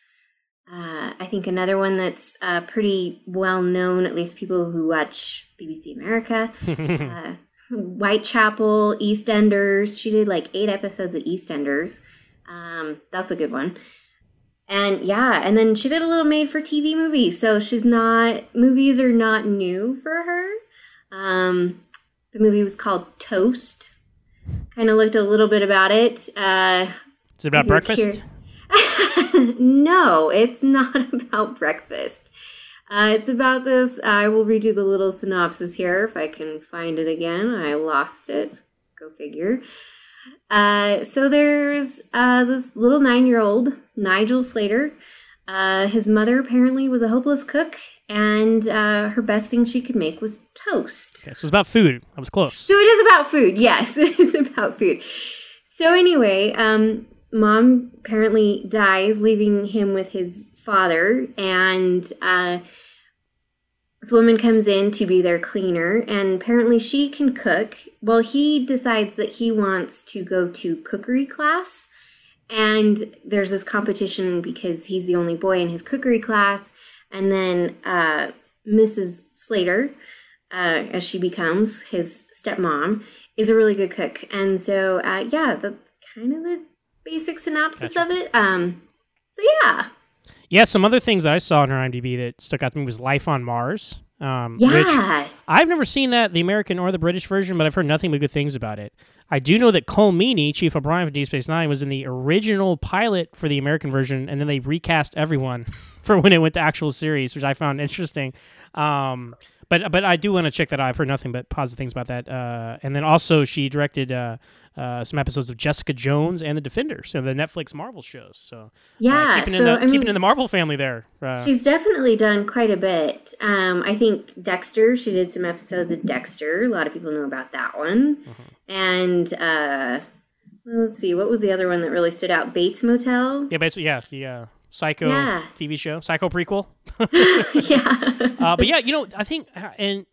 Uh, I think another one that's uh, pretty well known, at least people who watch B B C America. uh, Whitechapel, EastEnders. She did like eight episodes of EastEnders. Um, that's a good one. And yeah, and then she did a little made-for-T V movie. So she's not, movies are not new for her. Um... The movie was called Toast. Kind of looked a little bit about it. Uh, it's about breakfast? No, it's not about breakfast. Uh, it's about this. I will redo the little synopsis here if I can find it again. I lost it. Go figure. Uh, so there's uh, this little nine-year-old, Nigel Slater. Uh, his mother apparently was a hopeless cook, and uh, her best thing she could make was toast. Okay, so it's about food. I was close. So it is about food. Yes, it is about food. So anyway, um, mom apparently dies, leaving him with his father, and uh, this woman comes in to be their cleaner, and apparently she can cook. Well, he decides that he wants to go to cookery class, And there's this competition because he's the only boy in his cookery class. And then uh, Missus Slater, uh, as she becomes his stepmom, is a really good cook. And so, uh, yeah, that's kind of the basic synopsis gotcha. of it. Um, so, yeah. Yeah, some other things that I saw on her IMDb that stuck out to me was Life on Mars. Um, yeah. Which I've never seen that, the American or the British version, but I've heard nothing but good things about it. I do know that Cole Meany, Chief O'Brien from Deep Space Nine, was in the original pilot for the American version, and then they recast everyone for when it went to actual series, which I found interesting. Um, but but I do want to check that out. I've heard nothing but positive things about that. Uh, and then also she directed uh, uh, some episodes of Jessica Jones and The Defenders, so the Netflix Marvel shows. So yeah, uh, keeping, so, in the, I mean, keeping in the Marvel family there. Uh, she's definitely done quite a bit. Um, I think Dexter, she did some episodes of Dexter. A lot of people know about that one. Mm-hmm. And uh, let's see, what was the other one that really stood out? Bates Motel? Yeah, Bates, yeah, the uh, Psycho yeah. T V show, Psycho prequel. yeah. Uh, but yeah, you know, I think, and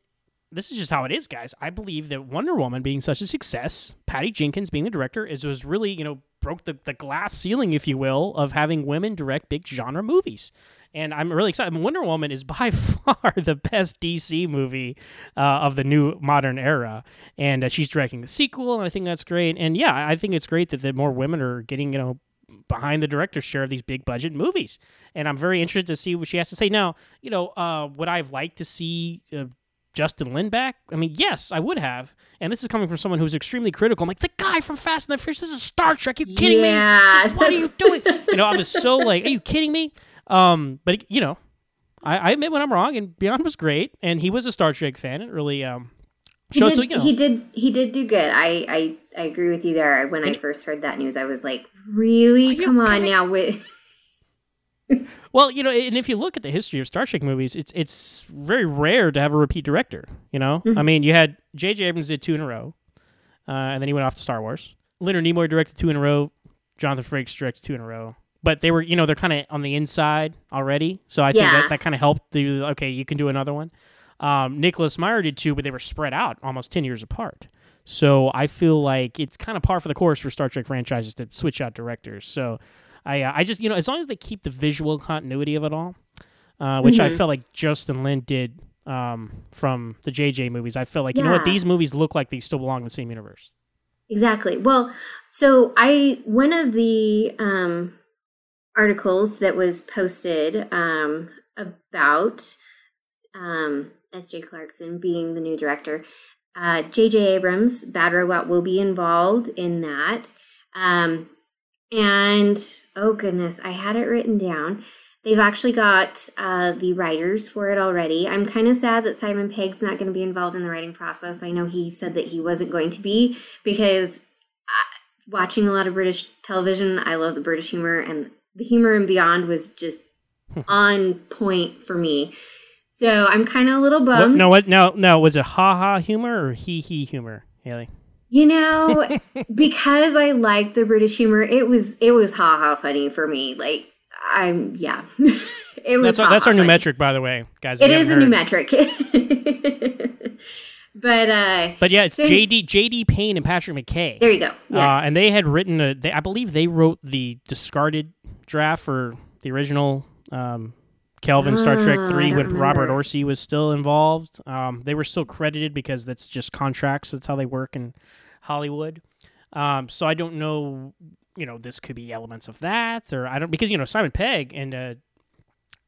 this is just how it is, guys. I believe that Wonder Woman being such a success, Patty Jenkins being the director, is was really, you know, broke the, the glass ceiling, if you will, of having women direct big genre movies. And I'm really excited. I mean, Wonder Woman is by far the best D C movie uh, of the new modern era. And uh, she's directing the sequel, and I think that's great. And yeah, I think it's great that, that more women are getting, you know, behind the director's share of these big budget movies. And I'm very interested to see what she has to say. Now, you know, uh, would I have liked to see uh, Justin Lin back? I mean, yes, I would have. And this is coming from someone who's extremely critical. I'm like, the guy from Fast and the Furious, this is Star Trek. Are you kidding yeah. me? Just, what are you doing? You know, I was so like, are you kidding me? Um, but you know, I, I admit when I'm wrong, and Beyond was great, and he was a Star Trek fan. It really um, showed. He did, so, you know, he did he did do good. I, I, I agree with you there. When and I first heard that news, I was like, really? Come on kidding? now, with. Well, you know, and if you look at the history of Star Trek movies, it's it's very rare to have a repeat director. You know, mm-hmm. I mean, you had J J Abrams did two in a row, uh, and then he went off to Star Wars. Leonard Nimoy directed two in a row. Jonathan Frakes directed two in a row. But they were, you know, they're kind of on the inside already. So I think yeah. that, that kind of helped. The, okay, you can do another one. Um, Nicholas Meyer did two, but they were spread out almost ten years apart. So I feel like it's kind of par for the course for Star Trek franchises to switch out directors. So I uh, I just, you know, as long as they keep the visual continuity of it all, uh, which mm-hmm. I felt like Justin Lin did um, from the J J movies. I felt like, yeah. you know what, these movies look like they still belong in the same universe. Exactly. Well, so I, one of the... Um... articles that was posted um, about um, S J. Clarkson being the new director. Uh, J J. Abrams, Bad Robot, will be involved in that. Um, and, oh goodness, I had it written down. They've actually got uh, the writers for it already. I'm kind of sad that Simon Pegg's not going to be involved in the writing process. I know he said that he wasn't going to be because I, watching a lot of British television, I love the British humor, and the humor in Beyond was just on point for me. So I'm kind of a little bummed. What, no, what, no, no. Was it ha-ha humor or he-he humor, Haley? You know, because I like the British humor, it was it was ha-ha funny for me. Like, I'm, yeah. it was That's, our, that's our new funny. metric, by the way, guys. It is a new metric. But uh, but yeah, it's so J D J D Payne and Patrick McKay. There you go. Yes. Uh, and they had written a. They, I believe they wrote the discarded draft for the original um, Kelvin oh, Star Trek three when remember. Robert Orci was still involved. Um, they were still credited because that's just contracts. That's how they work in Hollywood. Um, so I don't know. You know, this could be elements of that, or I don't because you know Simon Pegg and uh,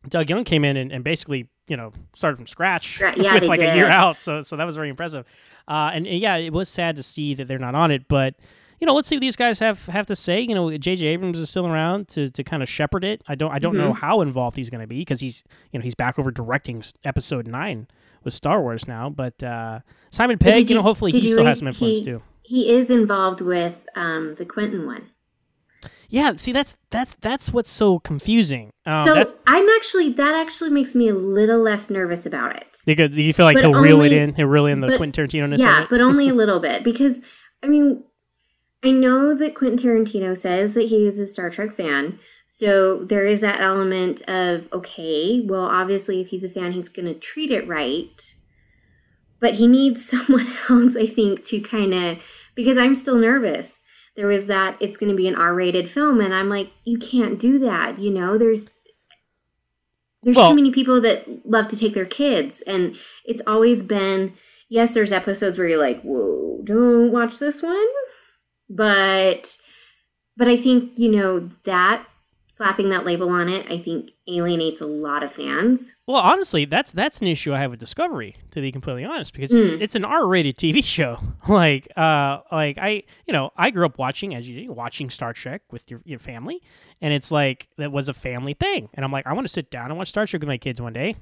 Doug Young came in and, and basically. You know, started from scratch yeah, with like did. a year out. So so that was very impressive. Uh, and, and yeah, it was sad to see that they're not on it. But, you know, let's see what these guys have, have to say. You know, J J. Abrams is still around to, to kind of shepherd it. I don't I don't mm-hmm. know how involved he's going to be because he's, you know, he's back over directing Episode nine with Star Wars now. But uh, Simon Pegg, but you, you know, hopefully he still read, has some influence he, too. He is involved with um, the Quentin one. Yeah, see, that's that's that's what's so confusing. Um, so I'm actually that actually makes me a little less nervous about it. Because you feel like but he'll only, reel it in, he'll reel in the but, Quentin Tarantino-ness. Yeah, of it? But only a little bit because I mean, I know that Quentin Tarantino says that he is a Star Trek fan, so there is that element of okay, well, obviously, if he's a fan, he's going to treat it right, but he needs someone else, I think, to kind of because I'm still nervous. there was that it's going to be an R-rated film, and I'm like, you can't do that. You know, there's there's well, too many people that love to take their kids, and it's always been, yes, there's episodes where you're like, whoa, don't watch this one, but but I think, you know, that slapping that label on it, I think, alienates a lot of fans. Well, honestly, that's that's an issue I have with Discovery, to be completely honest, because mm. it's an R-rated T V show. Like, uh, like I, you know, I grew up watching, as you do, watching Star Trek with your, your family, and it's like, that was a family thing. And I'm like, I want to sit down and watch Star Trek with my kids one day,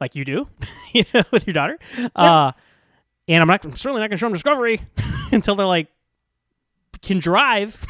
like you do, you know, with your daughter. Yep. Uh, and I'm not, I'm certainly not going to show them Discovery until they're like, can drive.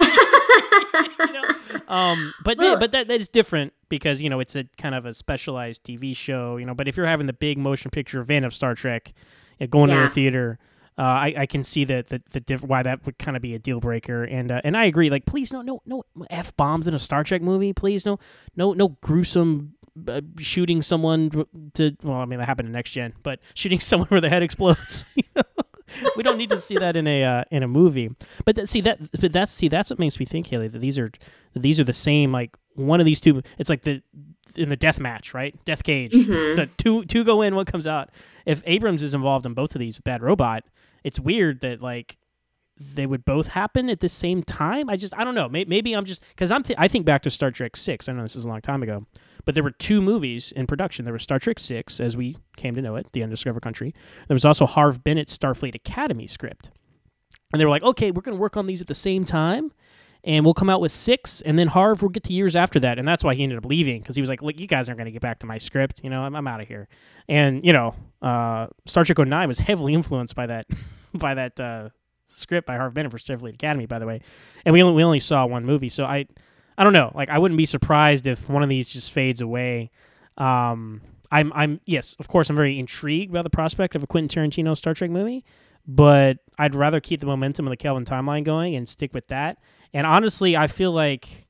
You know? Um, but well, but that that is different because, you know, it's a kind of a specialized T V show, you know, but if you're having the big motion picture event of Star Trek, you know, going yeah. to the theater, uh, I, I can see that the, the diff- why that would kind of be a deal breaker. And uh, and I agree, like, please no no no F bombs in a Star Trek movie, please no no no gruesome uh, shooting someone to, well, I mean that happened in Next Gen, but shooting someone where the head explodes. You know? We don't need to see that in a uh, in a movie. But th- see that but that's see that's what makes me think, Haley, that these are that these are the same. Like one of these two, it's like the in the death match, right? Death cage. Mm-hmm. The two two go in, one comes out. If Abrams is involved in both of these, Bad Robot, it's weird that like they would both happen at the same time. I just I don't know. Maybe, maybe I'm just because I'm th- I think back to Star Trek six. I know this is a long time ago, but there were two movies in production. There was Star Trek six, as we came to know it, The Undiscovered Country. There was also Harv Bennett's Starfleet Academy script. And they were like, okay, we're going to work on these at the same time, and we'll come out with six, and then Harv will get to years after that. And that's why he ended up leaving, because he was like, look, you guys aren't going to get back to my script. You know, I'm, I'm out of here. And, you know, uh, Star Trek oh nine was heavily influenced by that by that uh, script by Harv Bennett for Starfleet Academy, by the way. And we only, we only saw one movie, so I... I don't know. Like, I wouldn't be surprised if one of these just fades away. Um, I'm, I'm, yes, of course, I'm very intrigued by the prospect of a Quentin Tarantino Star Trek movie, but I'd rather keep the momentum of the Kelvin timeline going and stick with that. And honestly, I feel like,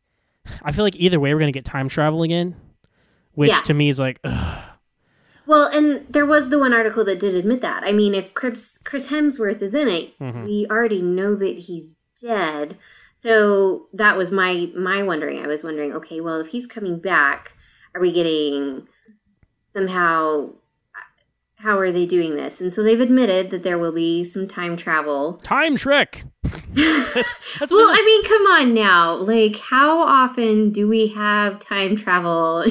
I feel like either way, we're gonna get time travel again, which yeah. to me is like, ugh. Well, and there was the one article that did admit that. I mean, if Chris, Chris Hemsworth is in it, mm-hmm. we already know that he's dead. So that was my my wondering. I was wondering, okay, well, if he's coming back, are we getting somehow, how are they doing this? And so they've admitted that there will be some time travel. Time Trek. that's, that's well, I mean, come on now. Like, how often do we have time travel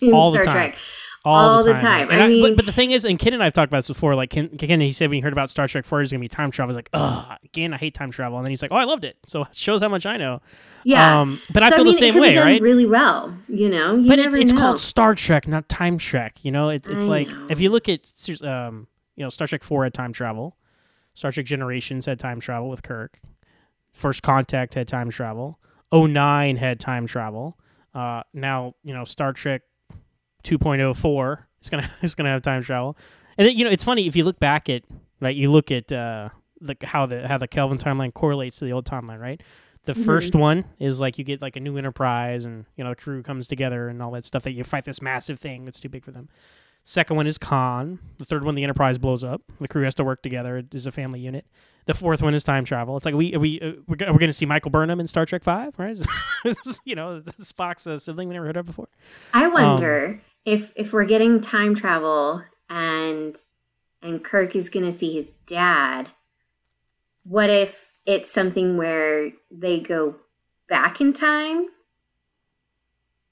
in All Star the time. Trek? All, All the time. The time. I, I mean, but, but the thing is, and Ken and I have talked about this before, like, Ken, Ken he said when he heard about Star Trek four, there's going to be time travel. He's like, ugh, again, I hate time travel. And then he's like, oh, I loved it. So it shows how much I know. Yeah. Um, but so, I feel I mean, the same it way, done right? really well, you know? You but never it's, it's know. called Star Trek, not Time Trek, you know? It's it's I like, know. If you look at, um, you know, Star Trek four had time travel. Star Trek Generations had time travel with Kirk. First Contact had time travel. oh nine had time travel. Uh, now, you know, Star Trek two point oh four It's gonna it's gonna have time travel, and then, you know, it's funny if you look back at right. You look at uh, the how the how the Kelvin timeline correlates to the old timeline, right? The mm-hmm. first one is like you get like a new Enterprise, and you know the crew comes together and all that stuff. That you fight this massive thing that's too big for them. Second one is Khan. The third one, the Enterprise blows up. The crew has to work together. It is a family unit. The fourth one is time travel. It's like we we uh, we're, we're going to see Michael Burnham in Star Trek five, right? You know, Spock's uh, sibling we never heard of before. I wonder. Um, If if we're getting time travel and and Kirk is going to see his dad, what if it's something where they go back in time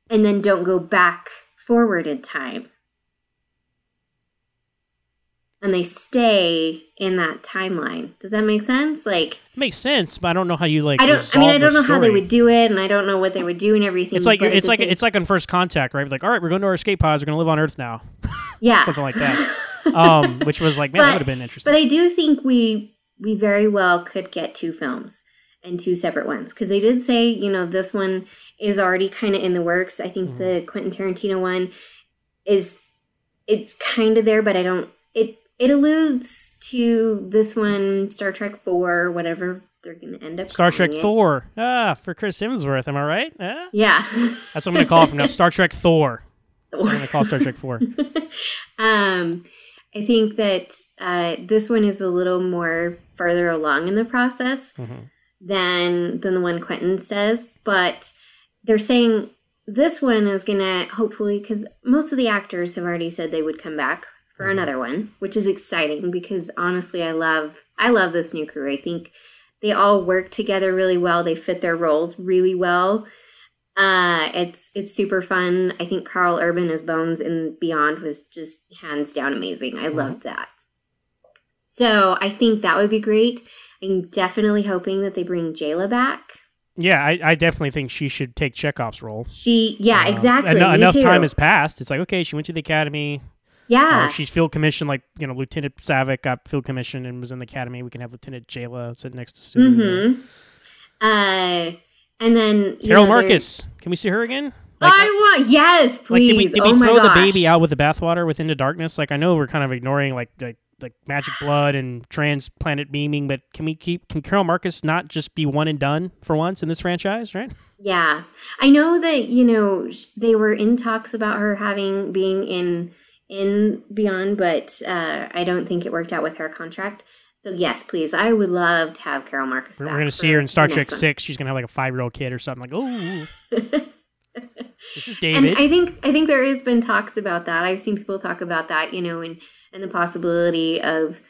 and then don't go back forward in time? And they stay in that timeline. Does that make sense? Like, makes sense, but I don't know how you like. I don't. I mean, I don't know story. how they would do it, and I don't know what they would do and everything. It's like it's like same... it's like on First Contact, right? Like, all right, we're going to our escape pods. We're going to live on Earth now. Yeah, something like that. Um, which was like, man, but, that would have been interesting. But I do think we we very well could get two films and two separate ones because they did say, you know, this one is already kind of in the works. I think mm-hmm. the Quentin Tarantino one is it's kind of there, but I don't it. It alludes to this one, Star Trek four, whatever they're going to end up Star Trek it. Thor. Ah, for Chris Hemsworth, am I right? Ah? Yeah. That's what I'm going to call it from now. Star Trek Thor. That's what I'm going to call Star Trek four. um, I think that uh, this one is a little more further along in the process. Mm-hmm. than than the one Quentin says, but they're saying this one is going to hopefully, because most of the actors have already said they would come back for mm-hmm. another one, which is exciting because honestly, I love I love this new crew. I think they all work together really well. They fit their roles really well. Uh, it's it's super fun. I think Carl Urban as Bones in Beyond was just hands down amazing. I mm-hmm. loved that. So I think that would be great. I'm definitely hoping that they bring Jayla back. Yeah, I, I definitely think she should take Chekhov's role. She, yeah, uh, exactly. En- enough too. time has passed. It's like, okay, she went to the academy. Yeah. Uh, she's field commissioned, like, you know, Lieutenant Savick got field commissioned and was in the academy. We can have Lieutenant Jayla sit next to Sue. Mm-hmm. Uh, and then... Carol know, Marcus. There's... Can we see her again? Like, I want... Yes, please. Like, did we, did oh we throw gosh. the baby out with the bathwater with Into Darkness? Like, I know we're kind of ignoring, like, like like magic blood and transplanet beaming, but can we keep can Carol Marcus not just be one and done for once in this franchise, right? Yeah. I know that, you know, they were in talks about her having being in in Beyond, but uh, I don't think it worked out with her contract. So yes, please. I would love to have Carol Marcus back. We're going to see her in Star Trek six. She's going to have like a five-year-old kid or something like, "Oh." This is David. And I think I think there has been talks about that. I've seen people talk about that, you know, and and the possibility of,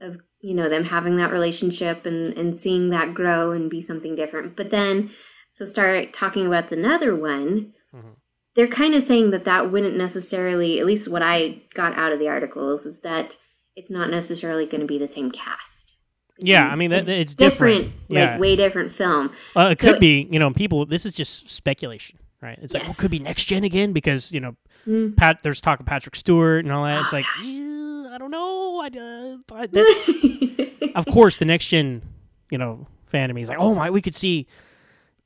of you know, them having that relationship and, and seeing that grow and be something different. But then, so start talking about the another one, mm-hmm. they're kind of saying that that wouldn't necessarily, at least what I got out of the articles, is that it's not necessarily going to be the same cast. It's yeah, be, I mean, that, it's different. different yeah. Like, way different film. Uh, it so, could be, you know, people, this is just speculation, right? It's yes. like, well, it could be Next Gen again because, you know, mm. Pat. there's talk of Patrick Stewart and all that. It's oh, like... Gosh. I don't know. I, uh, that's, of course, the Next Gen, you know, fan of me is like, oh my, we could see,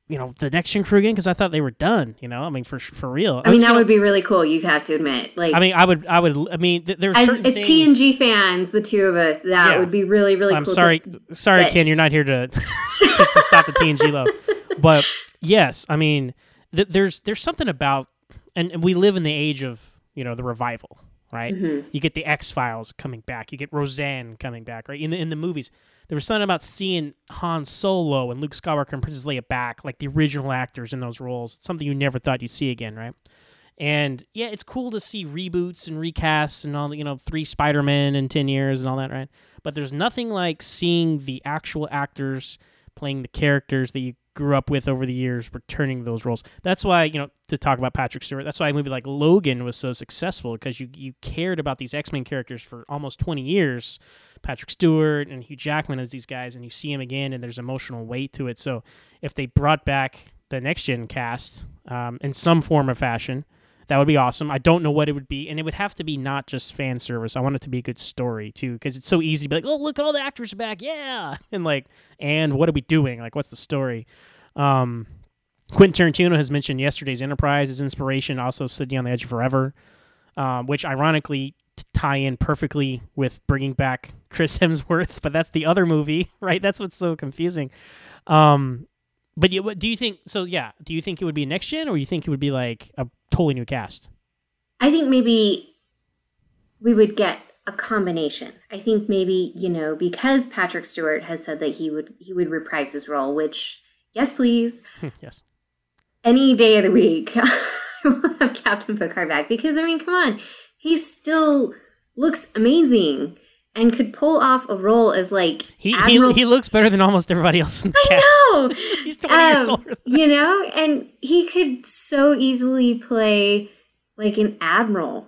you know, the Next Gen crew again because I thought they were done. You know, I mean, for for real. I mean, that would be really cool. You have to admit, like, I mean, I would, I would, I mean, th- there's certain as T N G fans, the two of us, that yeah. would be really, really. I'm cool. I'm sorry, to, sorry, but... Ken, you're not here to to, to stop the T N G love, but yes, I mean, th- there's there's something about, and, and we live in the age of, you know, the revival. Right, mm-hmm. You get the X-Files coming back. You get Roseanne coming back. Right in the in the movies, there was something about seeing Han Solo and Luke Skywalker and Princess Leia back, like the original actors in those roles. It's something you never thought you'd see again, right? And yeah, it's cool to see reboots and recasts and all the, you know, three Spider-Men in ten years and all that, right? But there's nothing like seeing the actual actors playing the characters that you grew up with over the years, returning those roles. That's why, you know, to talk about Patrick Stewart, that's why a movie like Logan was so successful, because you, you cared about these X-Men characters for almost twenty years. Patrick Stewart and Hugh Jackman as these guys, and you see him again, and there's emotional weight to it. So if they brought back the Next Gen cast um, in some form or fashion, that would be awesome. I don't know what it would be, and it would have to be not just fan service. I want it to be a good story, too, because it's so easy to be like, oh, look, all the actors are back, yeah! And, like, and what are we doing? Like, what's the story? Um, Quentin Tarantino has mentioned yesterday's Enterprise as inspiration, also Sitting on the Edge of Forever, um, which, ironically, tie in perfectly with bringing back Chris Hemsworth, but that's the other movie, right? That's what's so confusing. Um But you, do you think, so yeah, do you think it would be Next Gen, or you think it would be like a totally new cast? I think maybe we would get a combination. I think maybe, you know, because Patrick Stewart has said that he would he would reprise his role, which, yes, please. Yes. Any day of the week, I will have Captain Picard back because, I mean, come on, he still looks amazing. And could pull off a role as like he Admiral... he, he looks better than almost everybody else in the cast. I know. He's twenty um, years older. You know, and he could so easily play like an admiral.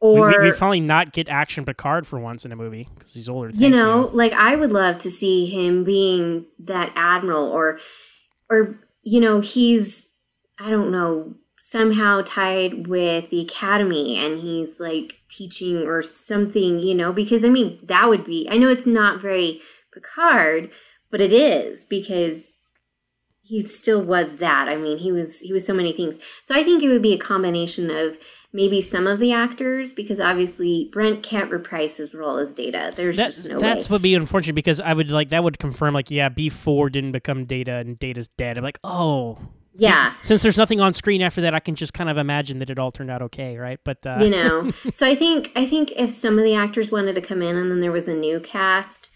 Or we, we, we finally not get action Picard for once in a movie because he's older. You know, you. like I would love to see him being that admiral, or or you know, he's I don't know. somehow tied with the academy and he's like teaching or something, you know, because I mean, that would be, I know it's not very Picard, but it is because he still was that. I mean, he was, he was so many things. So I think it would be a combination of maybe some of the actors, because obviously Brent can't reprise his role as Data. There's that's, just no that's way. That's what be unfortunate, because I would like, that would confirm like, yeah, B four didn't become Data and Data's dead. I'm like, oh, So, yeah. Since there's nothing on screen after that, I can just kind of imagine that it all turned out okay, right? But uh... you know, so I think I think if some of the actors wanted to come in and then there was a new cast,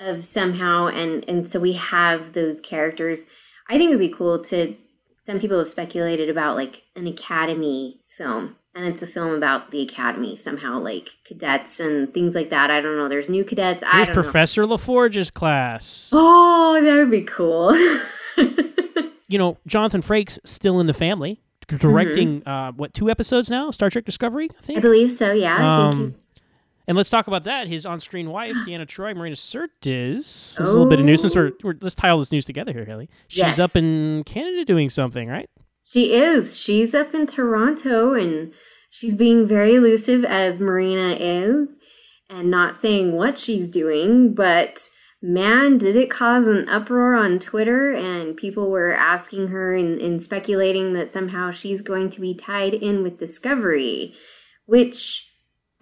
of somehow. And, and so we have those characters. I think it would be cool to, some people have speculated about like an Academy film, and it's a film about the Academy somehow, like cadets and things like that. I don't know. There's new cadets. Here's I don't Professor know. LaForge's class. Oh, that would be cool. You know, Jonathan Frakes still in the family, directing, mm-hmm. uh, what, two episodes now? Star Trek Discovery, I think? I believe so, yeah. Um, I think he... And let's talk about that. His on-screen wife, Deanna Troi, Marina Sirtis. So oh. This is a little bit of news. Since we're, we're, let's tie all this news together here, Haley. She's yes. up in Canada doing something, right? She is. She's up in Toronto, and she's being very elusive, as Marina is, and not saying what she's doing, but... Man, did it cause an uproar on Twitter, and people were asking her and, and speculating that somehow she's going to be tied in with Discovery, which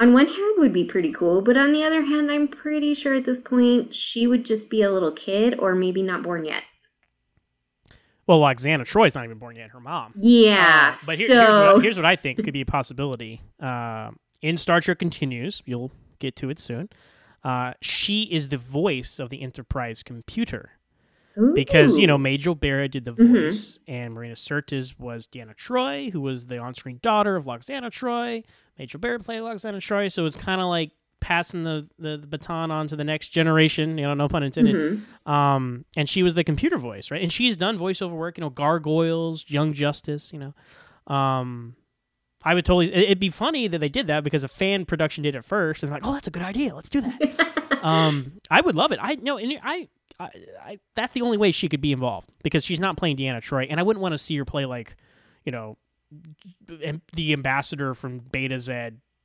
on one hand would be pretty cool, but on the other hand, I'm pretty sure at this point she would just be a little kid or maybe not born yet. Well, like Xana Troy's not even born yet, her mom. Yeah. Uh, but here, so... here's, what, here's what I think could be a possibility. Uh, in Star Trek Continues, you'll get to it soon. Uh, she is the voice of the Enterprise computer. Ooh. Because, you know, Major Barra did the voice, mm-hmm. and Marina Sirtis was Deanna Troi, who was the on-screen daughter of Loxana Troi. Major Barra played Loxana Troi, so it's kind of like passing the, the, the baton on to the next generation, you know, no pun intended. Mm-hmm. Um, and she was the computer voice, right? And she's done voiceover work, you know, Gargoyles, Young Justice, you know. Um... I would totally, it'd be funny that they did that because a fan production did it first and like, oh, that's a good idea. Let's do that. um, I would love it. I know. And I, I, I, that's the only way she could be involved because she's not playing Deanna Troi. And I wouldn't want to see her play like, you know, the ambassador from Beta Z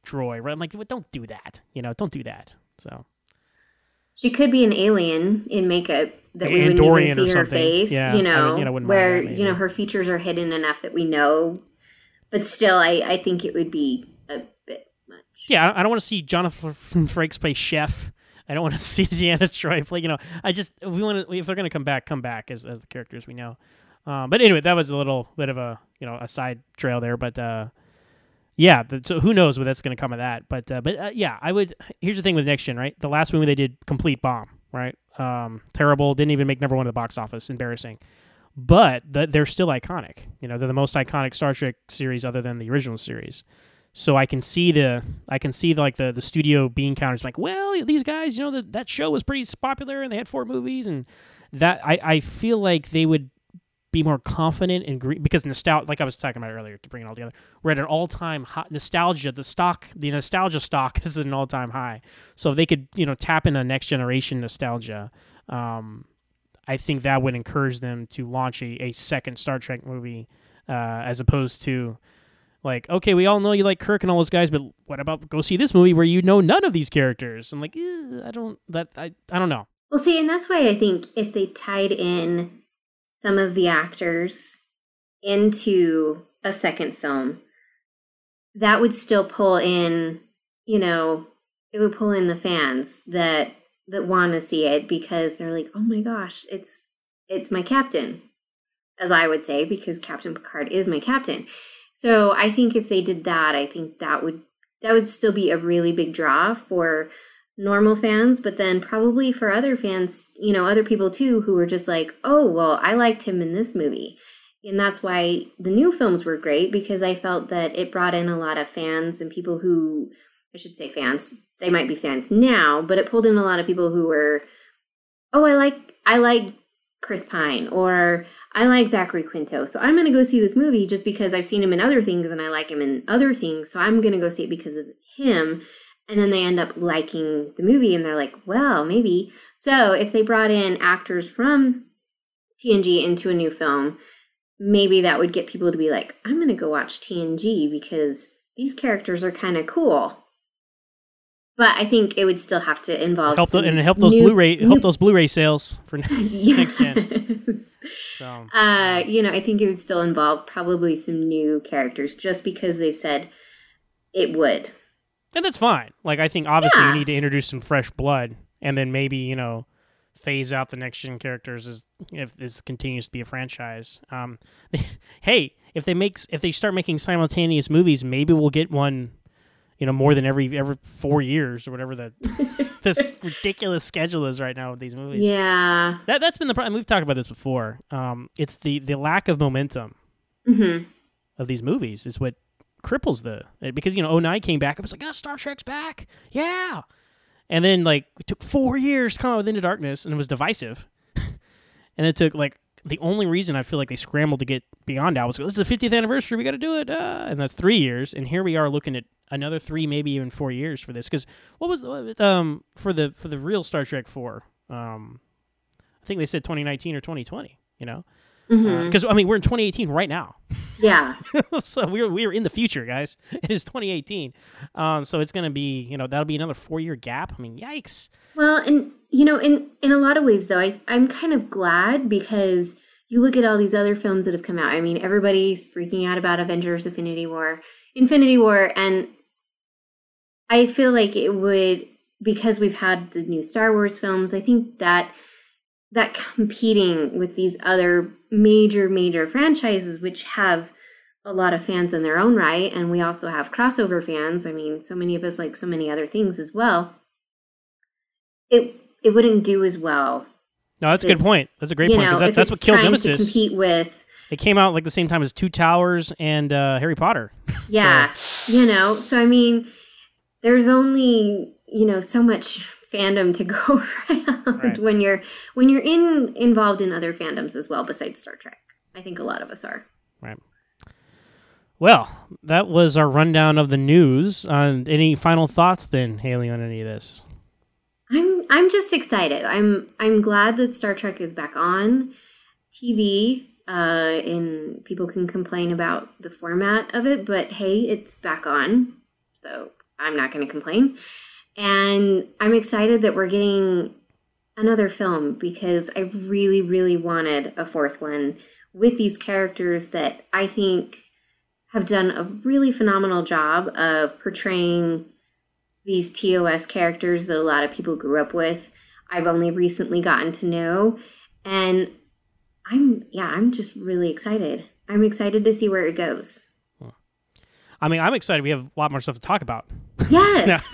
Troi, right? I'm like, well, don't do that. You know, don't do that. So. She could be an alien in makeup that we wouldn't even see her face, yeah, you know, I mean, you know where, that, you know, her features are hidden enough that we know. But still, I, I think it would be a bit much. Yeah, I don't want to see Jonathan Frakes play Chef. I don't want to see Deanna Troi play. You know, I just we want to if they're going to come back, come back as as the characters we know. Um, but anyway, that was a little bit of a you know a side trail there. But uh, yeah, but, so who knows what that's going to come of that? But uh, but uh, yeah, I would. Here's the thing with Next Gen, right? The last movie they did, complete bomb, right? Um, terrible. Didn't even make number one at the box office. Embarrassing. But th- they're still iconic. You know, they're the most iconic Star Trek series other than the original series. So I can see the, I can see the, like the, the studio bean counters like, well, these guys, you know, the, that show was pretty popular and they had four movies and that I, I feel like they would be more confident and gre- because nostalgia, like I was talking about earlier, to bring it all together, we're at an all time high nostalgia. The stock, the nostalgia stock is at an all time high. So if they could, you know, tap into next generation nostalgia. Um, I think that would encourage them to launch a, a second Star Trek movie uh, as opposed to like, okay, we all know you like Kirk and all those guys, but what about go see this movie where you know none of these characters? I'm like, I don't, that I, I don't know. Well, see, and that's why I think if they tied in some of the actors into a second film, that would still pull in, you know, it would pull in the fans that that want to see it because they're like, oh my gosh, it's it's my captain, as I would say, because Captain Picard is my captain. So I think if they did that, I think that would that would still be a really big draw for normal fans, but then probably for other fans, you know, other people too, who were just like, oh, well, I liked him in this movie. And that's why the new films were great, because I felt that it brought in a lot of fans and people who, I should say fans, they might be fans now, but it pulled in a lot of people who were, oh, I like I like Chris Pine, or I like Zachary Quinto, so I'm going to go see this movie just because I've seen him in other things and I like him in other things, so I'm going to go see it because of him. And then they end up liking the movie, and they're like, well, maybe. So if they brought in actors from T N G into a new film, maybe that would get people to be like, I'm going to go watch T N G because these characters are kind of cool. But I think it would still have to involve help the, and help those new, Blu-ray new, help those Blu-ray sales for yeah. Next Gen. So, uh, you know, I think it would still involve probably some new characters, just because they've said it would. And that's fine. Like I think obviously yeah. you need to introduce some fresh blood, and then maybe you know phase out the Next Gen characters as if this continues to be a franchise. Um, hey, if they make if they start making simultaneous movies, maybe we'll get one. you know, more than every every four years or whatever that this ridiculous schedule is right now with these movies. Yeah, that that's been the problem. We've talked about this before. Um, it's the the lack of momentum mm-hmm. of these movies is what cripples the because you know oh nine came back. I was like, oh, Star Trek's back, yeah. And then like it took four years to come out with Into Darkness, and it was divisive. And it took like the only reason I feel like they scrambled to get Beyond out was this is the fiftieth anniversary, we got to do it, uh, and that's three years. And here we are looking at another three, maybe even four years for this. Because what was the, um for the for the real Star Trek four? Um, I think they said twenty nineteen or twenty twenty. You know, because mm-hmm. uh, I mean we're in twenty eighteen right now. Yeah. So we're we're in the future, guys. It is twenty eighteen. Um, so it's gonna be you know that'll be another four year gap. I mean, yikes. Well, and you know, in in a lot of ways though, I I'm kind of glad because you look at all these other films that have come out. I mean, everybody's freaking out about Avengers: Infinity War, Infinity War, and I feel like it would because we've had the new Star Wars films. I think that that competing with these other major, major franchises, which have a lot of fans in their own right. And we also have crossover fans. I mean, so many of us like so many other things as well. It it wouldn't do as well. No, that's a good point. That's a great point. Know, that, that's what killed Nemesis. To compete with, it came out like the same time as Two Towers and uh, Harry Potter. Yeah. So. You know, so I mean, there's only, you know, so much fandom to go around right. when you're when you're in involved in other fandoms as well besides Star Trek. I think a lot of us are. Right. Well, that was our rundown of the news. On any final thoughts then, Haley, on any of this? I'm I'm just excited. I'm I'm glad that Star Trek is back on T V. Uh, and people can complain about the format of it, but hey, it's back on. So I'm not going to complain. And I'm excited that we're getting another film because I really, really wanted a fourth one with these characters that I think have done a really phenomenal job of portraying these T O S characters that a lot of people grew up with. I've only recently gotten to know. And I'm, yeah, I'm just really excited. I'm excited to see where it goes. I mean, I'm excited. We have a lot more stuff to talk about. Yes.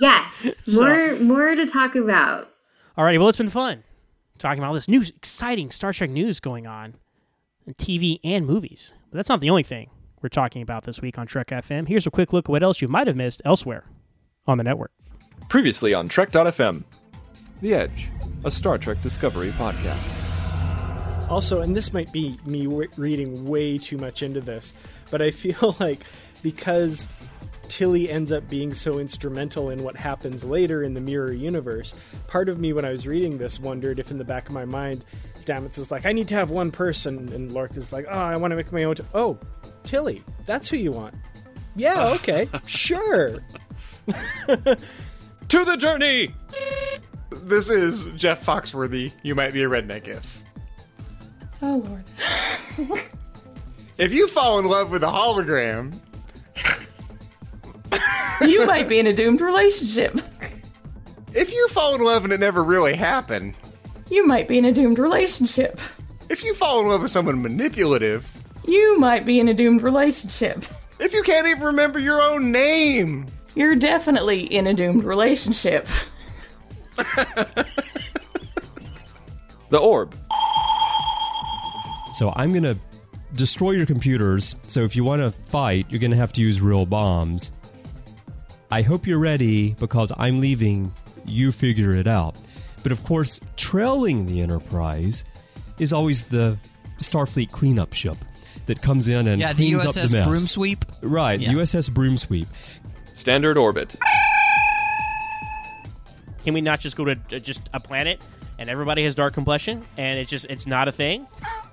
Yes. More, so. more to talk about. All right. Well, it's been fun talking about all this new, exciting Star Trek news going on in T V and movies. But that's not the only thing we're talking about this week on Trek F M. Here's a quick look at what else you might have missed elsewhere on the network. Previously on Trek dot F M, The Edge, a Star Trek Discovery podcast. Also, and this might be me w- reading way too much into this, but I feel like because Tilly ends up being so instrumental in what happens later in the Mirror Universe, part of me when I was reading this wondered if in the back of my mind, Stamets is like, I need to have one person, and Lorca's like, oh, I want to make my own... T- oh, Tilly, that's who you want. Yeah, okay, sure. To the journey! This is Jeff Foxworthy, You Might Be a Redneck If. Oh, Lord. If you fall in love with a hologram... you might be in a doomed relationship. If you fall in love and it never really happened... you might be in a doomed relationship. If you fall in love with someone manipulative... you might be in a doomed relationship. If you can't even remember your own name... you're definitely in a doomed relationship. The Orb. So I'm going to destroy your computers, so if you want to fight, you're going to have to use real bombs. I hope you're ready, because I'm leaving. You figure it out. But of course, trailing the Enterprise is always the Starfleet cleanup ship that comes in and yeah, cleans up the mess. Yeah, the U S S Broom Sweep. Right, yeah. The U S S Broom Sweep. Standard orbit. Can we not just go to just a planet, and everybody has dark complexion, and it's just it's not a thing?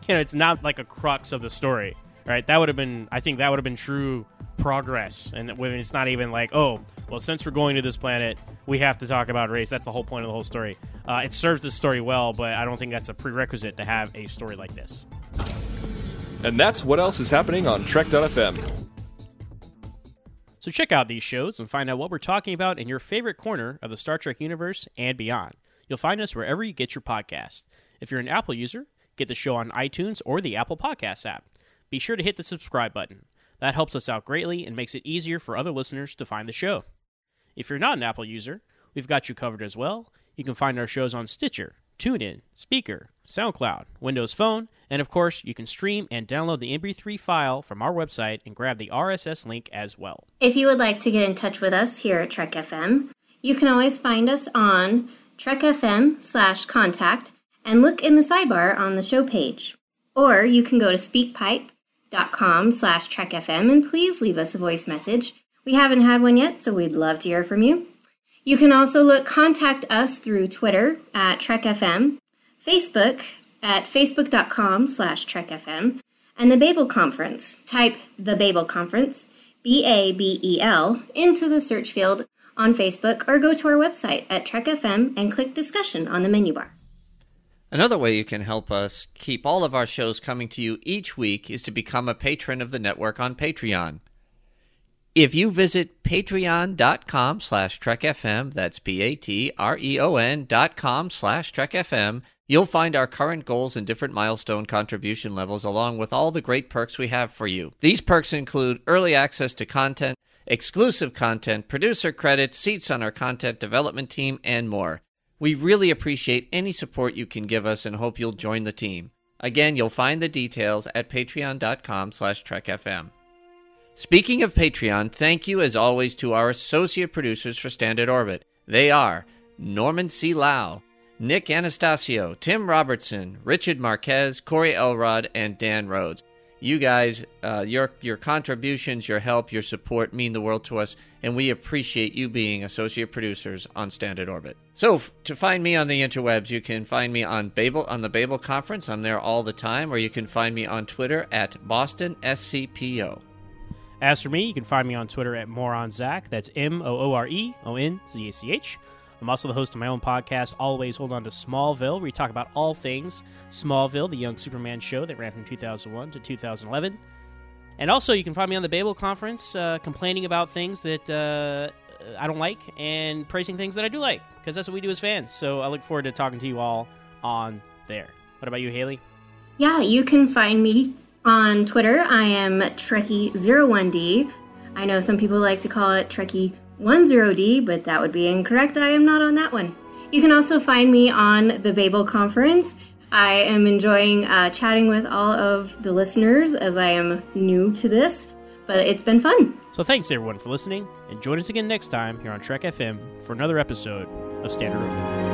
You know, it's not like a crux of the story, right? That would have been, I think that would have been true progress. And when it's not even like, oh, well, since we're going to this planet, we have to talk about race. That's the whole point of the whole story. Uh, it serves the story well, but I don't think that's a prerequisite to have a story like this. And that's what else is happening on Trek dot F M. So check out these shows and find out what we're talking about in your favorite corner of the Star Trek universe and beyond. You'll find us wherever you get your podcasts. If you're an Apple user, get the show on iTunes or the Apple Podcasts app. Be sure to hit the subscribe button. That helps us out greatly and makes it easier for other listeners to find the show. If you're not an Apple user, we've got you covered as well. You can find our shows on Stitcher, TuneIn, Speaker, SoundCloud, Windows Phone, and of course, you can stream and download the M P three file from our website and grab the R S S link as well. If you would like to get in touch with us here at Trek F M, you can always find us on Trek F M slash contact and look in the sidebar on the show page. Or you can go to speakpipe.com slash Trek F M and please leave us a voice message. We haven't had one yet, so we'd love to hear from you. You can also look contact us through Twitter at Trek F M, Facebook at facebook.com slash Trek F M, and the Babel Conference. Type the Babel Conference, B A B E L, into the search field on Facebook, or go to our website at Trek F M and click Discussion on the menu bar. Another way you can help us keep all of our shows coming to you each week is to become a patron of the network on Patreon. If you visit patreon.com slash TrekFM, that's B-A-T-R-E-O-N dot com slash TrekFM, you'll find our current goals and different milestone contribution levels along with all the great perks we have for you. These perks include early access to content, exclusive content, producer credits, seats on our content development team, and more. We really appreciate any support you can give us and hope you'll join the team. Again, you'll find the details at patreon.com slash TrekFM. Speaking of Patreon, thank you as always to our associate producers for Standard Orbit. They are Norman C. Lau, Nick Anastasio, Tim Robertson, Richard Marquez, Corey Elrod, and Dan Rhodes. You guys, uh, your your contributions, your help, your support mean the world to us, and we appreciate you being associate producers on Standard Orbit. So, f- to find me on the interwebs, you can find me on Babel on the Babel Conference. I'm there all the time, or you can find me on Twitter at Boston S C P O. As for me, you can find me on Twitter at MoronZach. That's M O O R E O N Z A C H. I'm also the host of my own podcast, Always Hold On to Smallville, where we talk about all things Smallville, the young Superman show that ran from two thousand one to two thousand eleven. And also, you can find me on the Babel Conference uh, complaining about things that uh, I don't like and praising things that I do like, because that's what we do as fans. So I look forward to talking to you all on there. What about you, Haley? Yeah, you can find me on Twitter. I am Trekkie zero one D. I know some people like to call it Trekkie ten D, but that would be incorrect. I am not on that one. You can also find me on the Babel Conference. I am enjoying uh, chatting with all of the listeners as I am new to this, but it's been fun. So thanks everyone for listening, and join us again next time here on Trek F M for another episode of Standard Room.